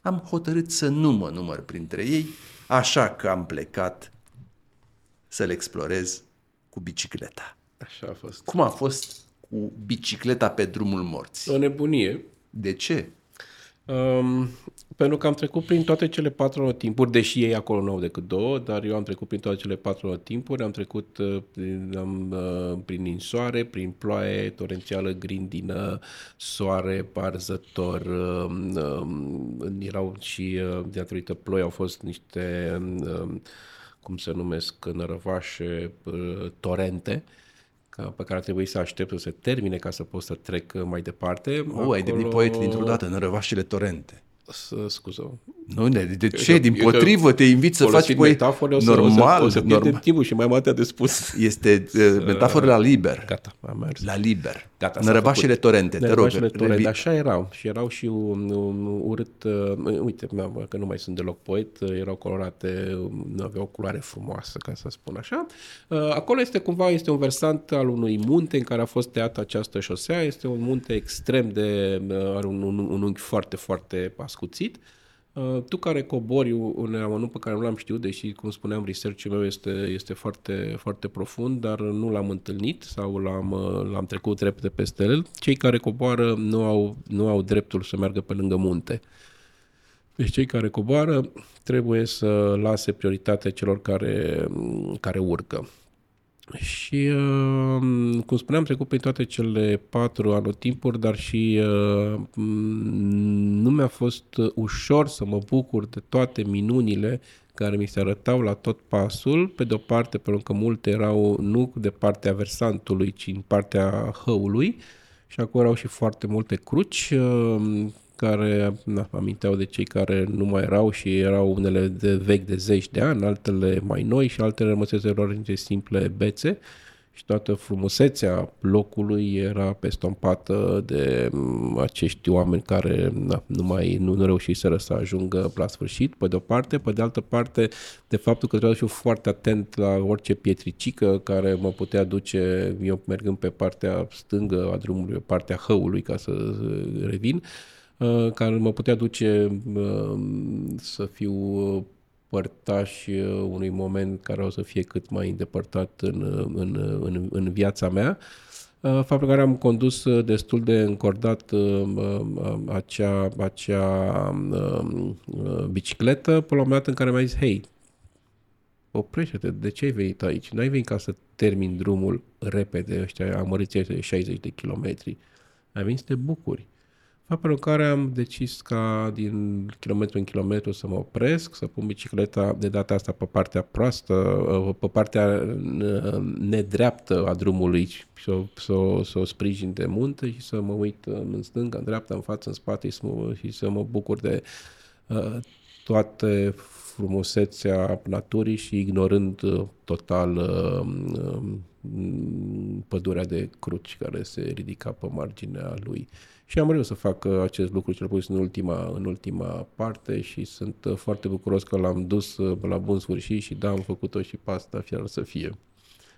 Am hotărât să nu mă număr printre ei, așa că am plecat să-l explorez cu bicicleta. Așa a fost. Cum a fost cu bicicleta pe drumul morții? O nebunie. De ce? Um, pentru că am trecut prin toate cele patru timpuri, deși ei acolo nu au decât două, dar eu am trecut prin toate cele patru timpuri, am trecut uh, prin, am, uh, prin insoare, prin ploaie torențială, grindină, soare, arzător, uh, uh, erau și uh, de datorită ploi au fost niște, uh, cum se numesc, nărăvașe, uh, torente, pe care trebuie să aștept să se termine ca să pot să trec mai departe. O, acolo... ai devenit poet dintr-o dată, în răvașele torente. Scuză. Nu, de, de ce? Eu, din eu potrivă, te invit să faci poi metafore, normal. O să, să pierdem timpul și mai multe de spus. Este uh, metaforă la liber. Gata, am mers. La liber. Gata, Nărăbașele torente, te rog. Torente, așa erau. Și erau și un, un urât, uh, uite, că nu mai sunt deloc poet, erau colorate, nu aveau o culoare frumoasă, ca să spun așa. Uh, acolo este cumva, este un versant al unui munte în care a fost tăiată această șosea. Este un munte extrem de, are un, un, un unghi foarte, foarte ascuțit. Tu care cobori un amănunt pe care nu l-am știut, deși, cum spuneam, research-ul meu este, este foarte, foarte profund, dar nu l-am întâlnit sau l-am, l-am trecut repede peste el. Cei care coboară nu au, nu au dreptul să meargă pe lângă munte. Deci cei care coboară trebuie să lase prioritatea celor care, care urcă. Și, cum spuneam, trecut prin toate cele patru anotimpuri, dar și nu mi-a fost ușor să mă bucur de toate minunile care mi se arătau la tot pasul. Pe de-o parte, pentru că multe erau nu de partea versantului, ci în partea hăului, și acolo erau și foarte multe cruci care na, aminteau de cei care nu mai erau și erau unele de vechi de zeci de ani, altele mai noi și altele rămăsese doar niște simple bețe și toată frumusețea locului era estompată de acești oameni care na, nu mai nu, nu reușiseră să ajungă la sfârșit, pe de-o parte, pe de altă parte de faptul că trebuia să fiu foarte atent la orice pietricică care mă putea duce, eu mergând pe partea stângă a drumului, pe partea hăului ca să revin, care mă putea duce să fiu părtaș unui moment care o să fie cât mai îndepărtat în, în, în, în viața mea. Faptul că am condus destul de încordat acea, acea bicicletă, până la un moment dat în care mi-a zis, hei, oprește-te, de ce ai venit aici? N-ai venit ca să termin drumul repede, ăștia amărâții ăștia de șaizeci de kilometri. Ai venit să te bucuri. Faptul în care am decis ca din kilometru în kilometru să mă opresc, să pun bicicleta de data asta pe partea proastă, pe partea nedreaptă a drumului, să o, să o, să o sprijin de munte și să mă uit în stânga, în dreapta, în față, în spate și să mă, și să mă bucur de toată frumusețea naturii și ignorând total pădurea de cruci care se ridica pe marginea lui. Și am reușit să fac acest lucru, cel puțin în ultima, în ultima parte, și sunt foarte bucuros că l-am dus la bun sfârșit și da, am făcut-o și pe asta, fiar să fie.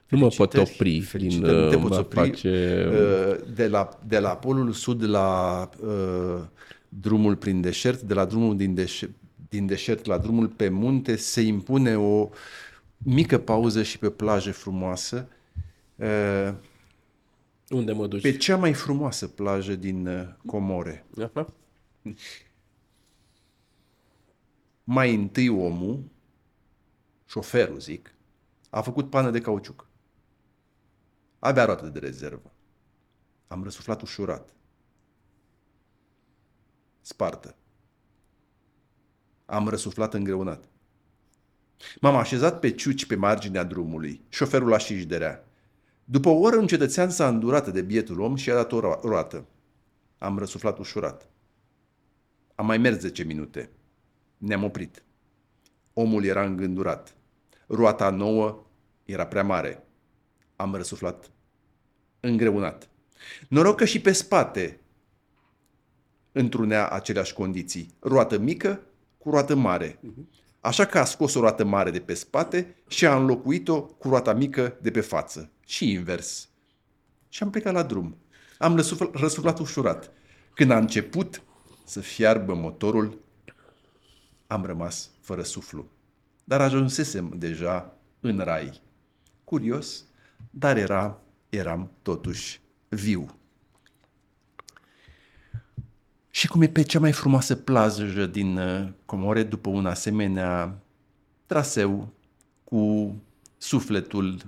Nu mă pot opri din a face... De la, de la Polul Sud la uh, drumul prin deșert, de la drumul din, deș- din deșert la drumul pe munte, se impune o mică pauză și pe plajă frumoasă. Uh, Unde mă duci? Pe cea mai frumoasă plajă din Comore. Aha. Mai întâi omul, șoferul zic, a făcut pană de cauciuc. Avea roată de rezervă. Am răsuflat ușurat. Spartă. Am răsuflat îngreunat. M-am așezat pe ciuci pe marginea drumului. Șoferul a și șderea. După o oră, un cetățean s-a îndurat de bietul om și i-a dat o roată. Am răsuflat ușurat. Am mai mers zece minute. Ne-am oprit. Omul era îngândurat. Roata nouă era prea mare. Am răsuflat îngreunat. Noroc că și pe spate întrunea aceleași condiții. Roată mică cu roată mare. Așa că a scos o roată mare de pe spate și a înlocuit-o cu roata mică de pe față. Și invers. Și am plecat la drum. Am răsufl- răsuflat ușurat. Când a început să fiarbă motorul, am rămas fără suflu. Dar ajunsesem deja în rai. Curios, dar era, eram totuși viu. Și cum e pe cea mai frumoasă plajă din Comore, după un asemenea traseu cu sufletul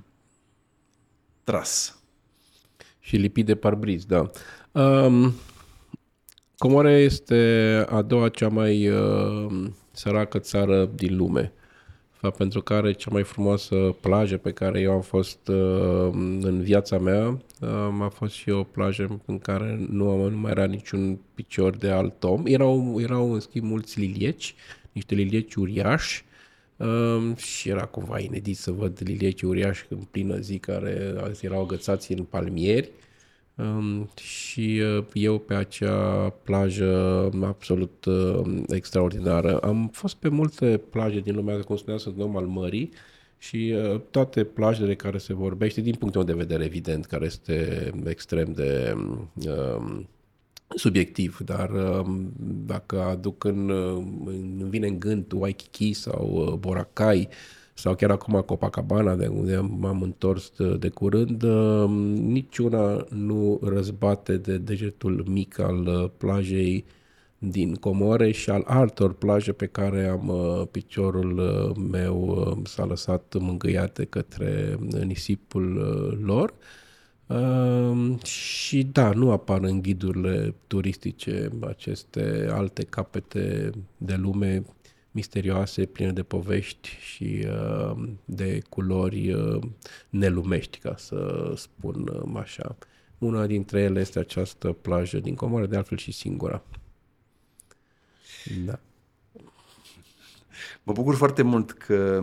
tras. Și lipit de parbriz, da. Um, Comore este a doua cea mai uh, săracă țară din lume. pentru că are cea mai frumoasă plajă pe care eu am fost uh, în viața mea. Uh, a fost și o plajă în care nu, am, nu mai era niciun picior de alt om. Erau, erau în schimb mulți lilieci, niște lilieci uriași. Um, și era cumva inedit să văd lilieci uriași în plină zi, care erau agățați în palmieri, um, și uh, eu pe acea plajă absolut uh, extraordinară. Am fost pe multe plaje din lumea, cum spuneam, sunt om al mării și uh, toate plajele care se vorbește, din punctul meu de vedere evident, care este extrem de uh, subiectiv, dar dacă aduc în, îmi vine în gând Waikiki sau Boracay sau chiar acum Copacabana, de unde m-am întors de curând, niciuna nu răzbate de degetul mic al plajei din Comore și al altor plaje pe care am piciorul meu s-a lăsat mângâiate către nisipul lor. Uh, și da, nu apar în ghidurile turistice aceste alte capete de lume misterioase, pline de povești și uh, de culori uh, nelumești, ca să spun uh, așa. Una dintre ele este această plajă din Comore, de altfel și singura. Da. Mă bucur foarte mult că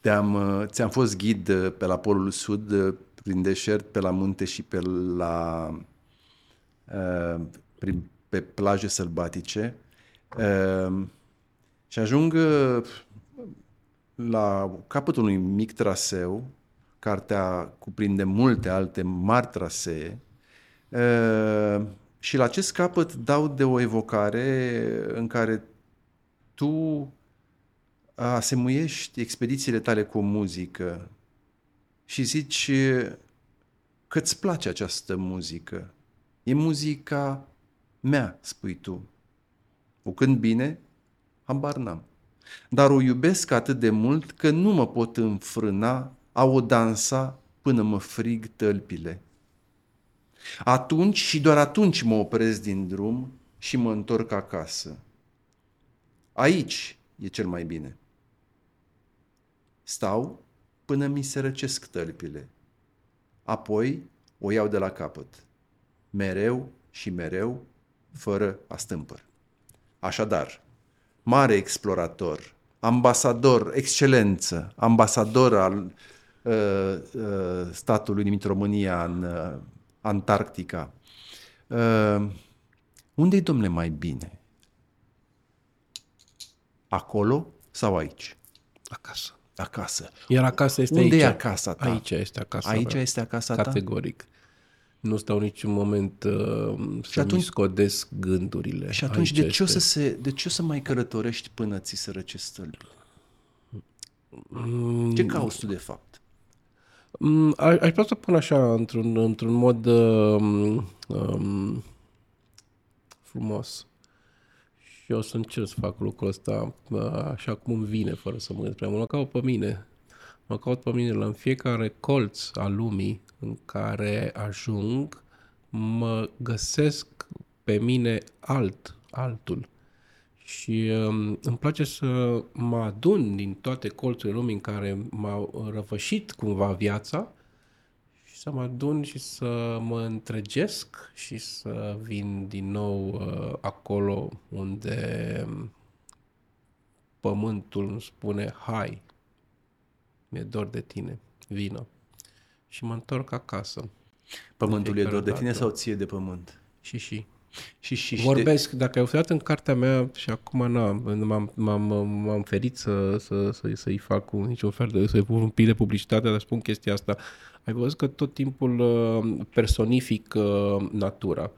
te-am, ți-am fost ghid pe la Polul Sud, prin deșert, pe la munte și pe la uh, prin, pe plaje sălbatice uh, și ajung uh, la capătul unui mic traseu. Cartea cuprinde multe alte mari trasee uh, și la acest capăt dau de o evocare în care tu asemuiești expedițiile tale cu muzică și zici că îți place această muzică. E muzica mea, spui tu. O cânt bine, habar n-am. Dar o iubesc atât de mult că nu mă pot înfrâna a o dansa până mă frig tălpile. Atunci și doar atunci mă opresc din drum și mă întorc acasă. Aici e cel mai bine. Stau până mi se răcesc tălpile. Apoi o iau de la capăt. Mereu și mereu, fără astâmpăr. Așadar, mare explorator, ambasador, excelență, ambasador al uh, uh, statului numit România în uh, Antarctica. Uh, unde-i, domnule, mai bine? Acolo sau aici? Acasă. Acasă. Iar acasă este unde aici. Unde e acasa ta? Aici este acasa ta. Aici este acasa ta? Categoric. Nu stau niciun moment uh, să atunci, mi scodesc gândurile. Și atunci de ce, o să se, de ce o să mai călătorești până ți se răcesc tălpile? Mm. Ce cauți tu de fapt? Mm, aș putea să pun așa, într-un, într-un mod um, um, frumos. Eu o să încerc să fac lucrul ăsta așa cum îmi vine, fără să mă gândesc prea mult. Mă caut pe mine. Mă caut pe mine. În fiecare colț al lumii în care ajung, mă găsesc pe mine alt, altul. Și um, îmi place să mă adun din toate colțurile lumii în care m-a răvășit cumva viața și să mă adun și să mă întregesc și să vin din nou uh, acolo unde pământul îmi spune hai, mi-e dor de tine, vină. Și mă întorc acasă. Pământul e dor de tine sau ție de pământ? Și și. și, și, și Vorbesc, de... dacă ai observat în cartea mea și acum na, m-am, m-am, m-am ferit să, să, să, să-i fac un, niciun fel de, să-i pun un pic de publicitate, dar spun chestia asta. Ai văzut că tot timpul personific natura,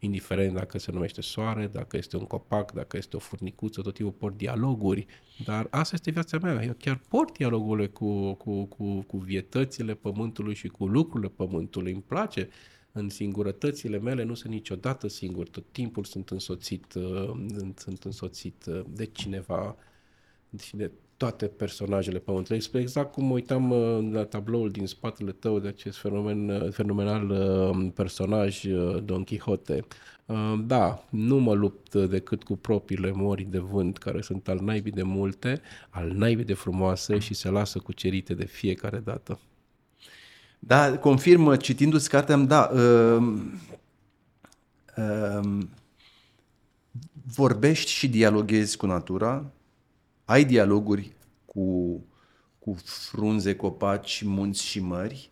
indiferent dacă se numește soare, dacă este un copac, dacă este o furnicuță, tot timpul port dialoguri, dar asta este viața mea, eu chiar port dialogurile cu, cu, cu, cu vietățile pământului și cu lucrurile pământului, îmi place. În singurătățile mele nu sunt niciodată singur, tot timpul sunt însoțit, sunt însoțit de cineva și de toate personajele pământului. Exact cum uitam la tabloul din spatele tău de acest fenomen, fenomenal personaj Don Quixote. Da, nu mă lupt decât cu propriile mori de vânt, care sunt al naibii de multe, al naibii de frumoase și se lasă cucerite de fiecare dată. Da, confirm, citindu-ți cartea, da, um, um, vorbești și dialoghezi cu natura, ai dialoguri cu, cu frunze, copaci, munți și mări,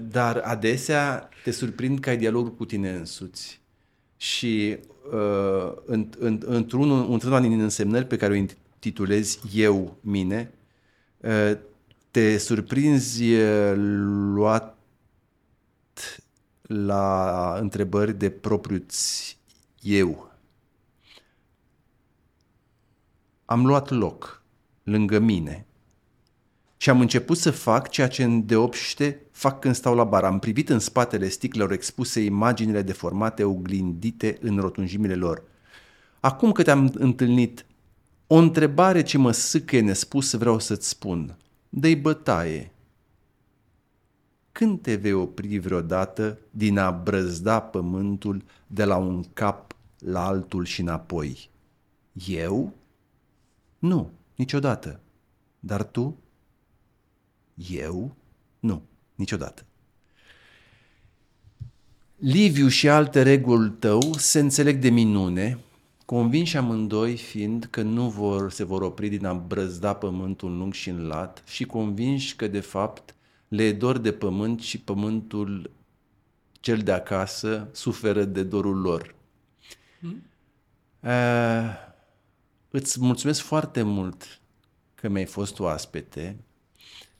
dar adesea te surprind că ai dialoguri cu tine însuți. Și uh, în, în, într-unul, într-una din însemnări pe care o intitulezi Eu, Mine, uh, te surprinzi luat la întrebări de propriu-ți eu. Am luat loc lângă mine și am început să fac ceea ce îndeopște fac când stau la bar. Am privit în spatele sticlelor expuse imaginile deformate, oglindite în rotunjimile lor. Acum că te-am întâlnit, o întrebare ce mă sâcăie nespus vreau să-ți spun. Dă-i bătaie. Când te vei opri vreodată din a brăzda pământul de la un cap la altul și înapoi? Eu? Nu, niciodată. Dar tu? Eu? Nu, niciodată. Liviu și alter egoul tău se înțeleg de minune, convinși amândoi fiind că nu vor, se vor opri din a brăzda pământul în lung și în lat și convinși că de fapt le e dor de pământ și pământul cel de acasă suferă de dorul lor. Hmm? Uh, Îți mulțumesc foarte mult că mi-ai fost oaspete.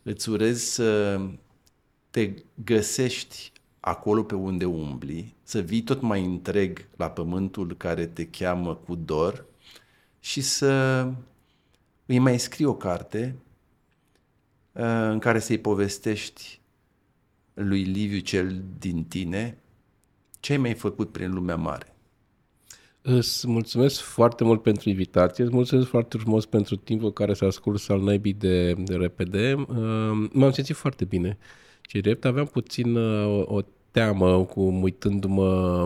Îți urez să te găsești acolo pe unde umbli, să vii tot mai întreg la pământul care te cheamă cu dor și să îi mai scrii o carte în care să-i povestești lui Liviu cel din tine ce ai mai făcut prin lumea mare. Îți mulțumesc foarte mult pentru invitație, îți mulțumesc foarte frumos pentru timpul care s-a scurs al naibii de, de repede. M-am simțit foarte bine și drept aveam puțin o, o teamă cu, uitându-mă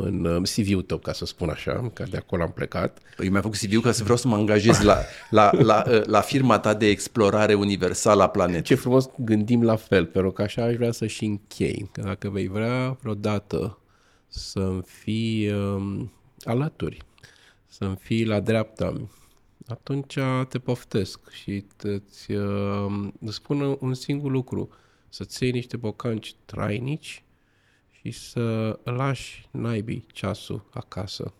în C V-ul tău, ca să spun așa, că de acolo am plecat. Păi mi-am făcut C V-ul ca să vreau să mă angajez la, la, la, la firma ta de explorare universală a planetei. Ce frumos gândim la fel, pentru că așa aș vrea să și închei, că dacă vei vrea vreodată să-mi fii um, alături, să-mi fii la dreapta, atunci te poftesc și îți uh, spun un singur lucru, să-ți iei niște bocanci trainici și să lași naibii ceasul acasă.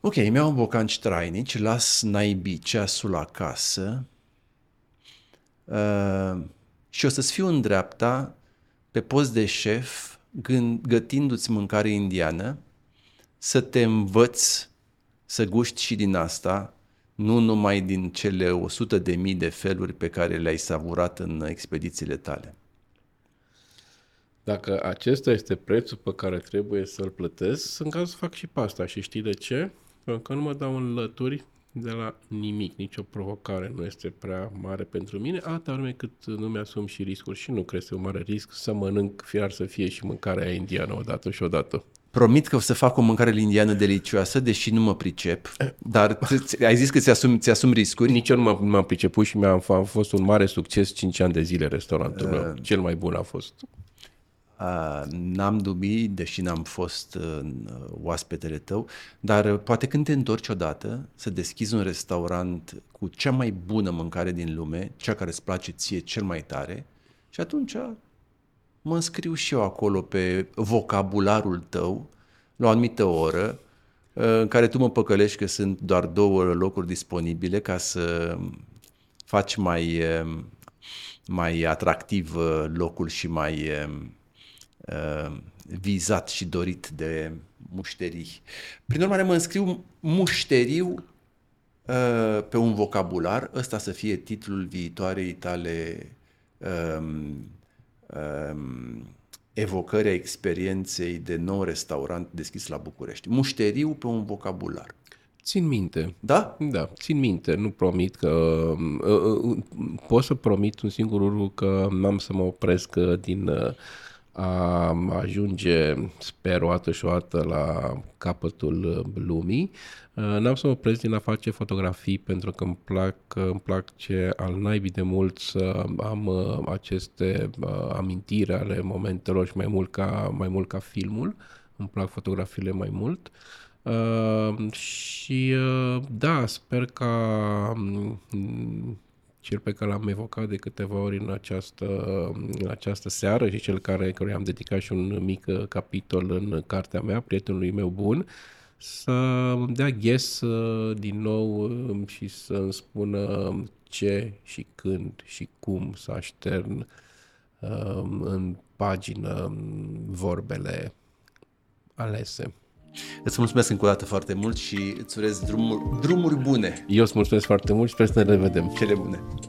Ok, mi-au bocanci trainici, las naibii ceasul acasă uh, și o să-ți fiu în dreapta pe post de șef, gătindu-ți mâncare indiană, să te învăț să guști și din asta, nu numai din cele o sută de mii de feluri pe care le-ai savurat în expedițiile tale. Dacă acesta este prețul pe care trebuie să-l plătesc, în caz fac și pasta. Și știi de ce? Pentru că nu mă dau în lături de la nimic, nicio provocare nu este prea mare pentru mine, atâta vreme cât nu mi-asum și riscuri și nu cred că e un mare risc să mănânc, firar să fie și mâncarea indiană odată și odată. Promit că o să fac o mâncare indiană delicioasă, deși nu mă pricep, dar ai zis că ți-asumi, ți-asumi riscuri? Nici eu nu m-am, m-am priceput și mi-a a fost un mare succes cinci ani de zile restaurantul meu. Uh, Cel mai bun a fost. Uh, n-am dubii, deși n-am fost uh, oaspetele tău, dar uh, poate când te întorci odată să deschizi un restaurant cu cea mai bună mâncare din lume, cea care îți place ție cel mai tare, și atunci mă înscriu și eu acolo pe vocabularul tău la o anumită oră uh, în care tu mă păcălești că sunt doar două locuri disponibile ca să faci mai, uh, mai atractiv uh, locul și mai... Uh, vizat și dorit de mușterii. Prin urmare, mă înscriu mușteriu pe un vocabular, ăsta să fie titlul viitoarei tale um, um, evocări a experienței de nou restaurant deschis la București. Mușteriu pe un vocabular. Țin minte. Da? Da, țin minte. Nu promit că... Pot să promit un singur lucru, că n-am să mă opresc din a ajunge, sper, o dată și o dată la capătul lumii. N-am să mă opresc din a face fotografii, pentru că îmi plac, îmi plac ce al naibii de mult să am aceste amintiri ale momentelor și mai mult ca, mai mult ca filmul. Îmi plac fotografiile mai mult. Uh, și uh, da, sper ca um, cel pe care l-am evocat de câteva ori în această, în această seară și cel care, care i-am dedicat și un mic uh, capitol în cartea mea, prietenului meu bun, să dea ghes uh, din nou uh, și să îmi spună ce și când și cum să aștern uh, în pagină vorbele alese. Îți mulțumesc încă o dată foarte mult și îți urez drumuri, drumuri bune. Eu îți mulțumesc foarte mult și sper să ne revedem. Cele bune!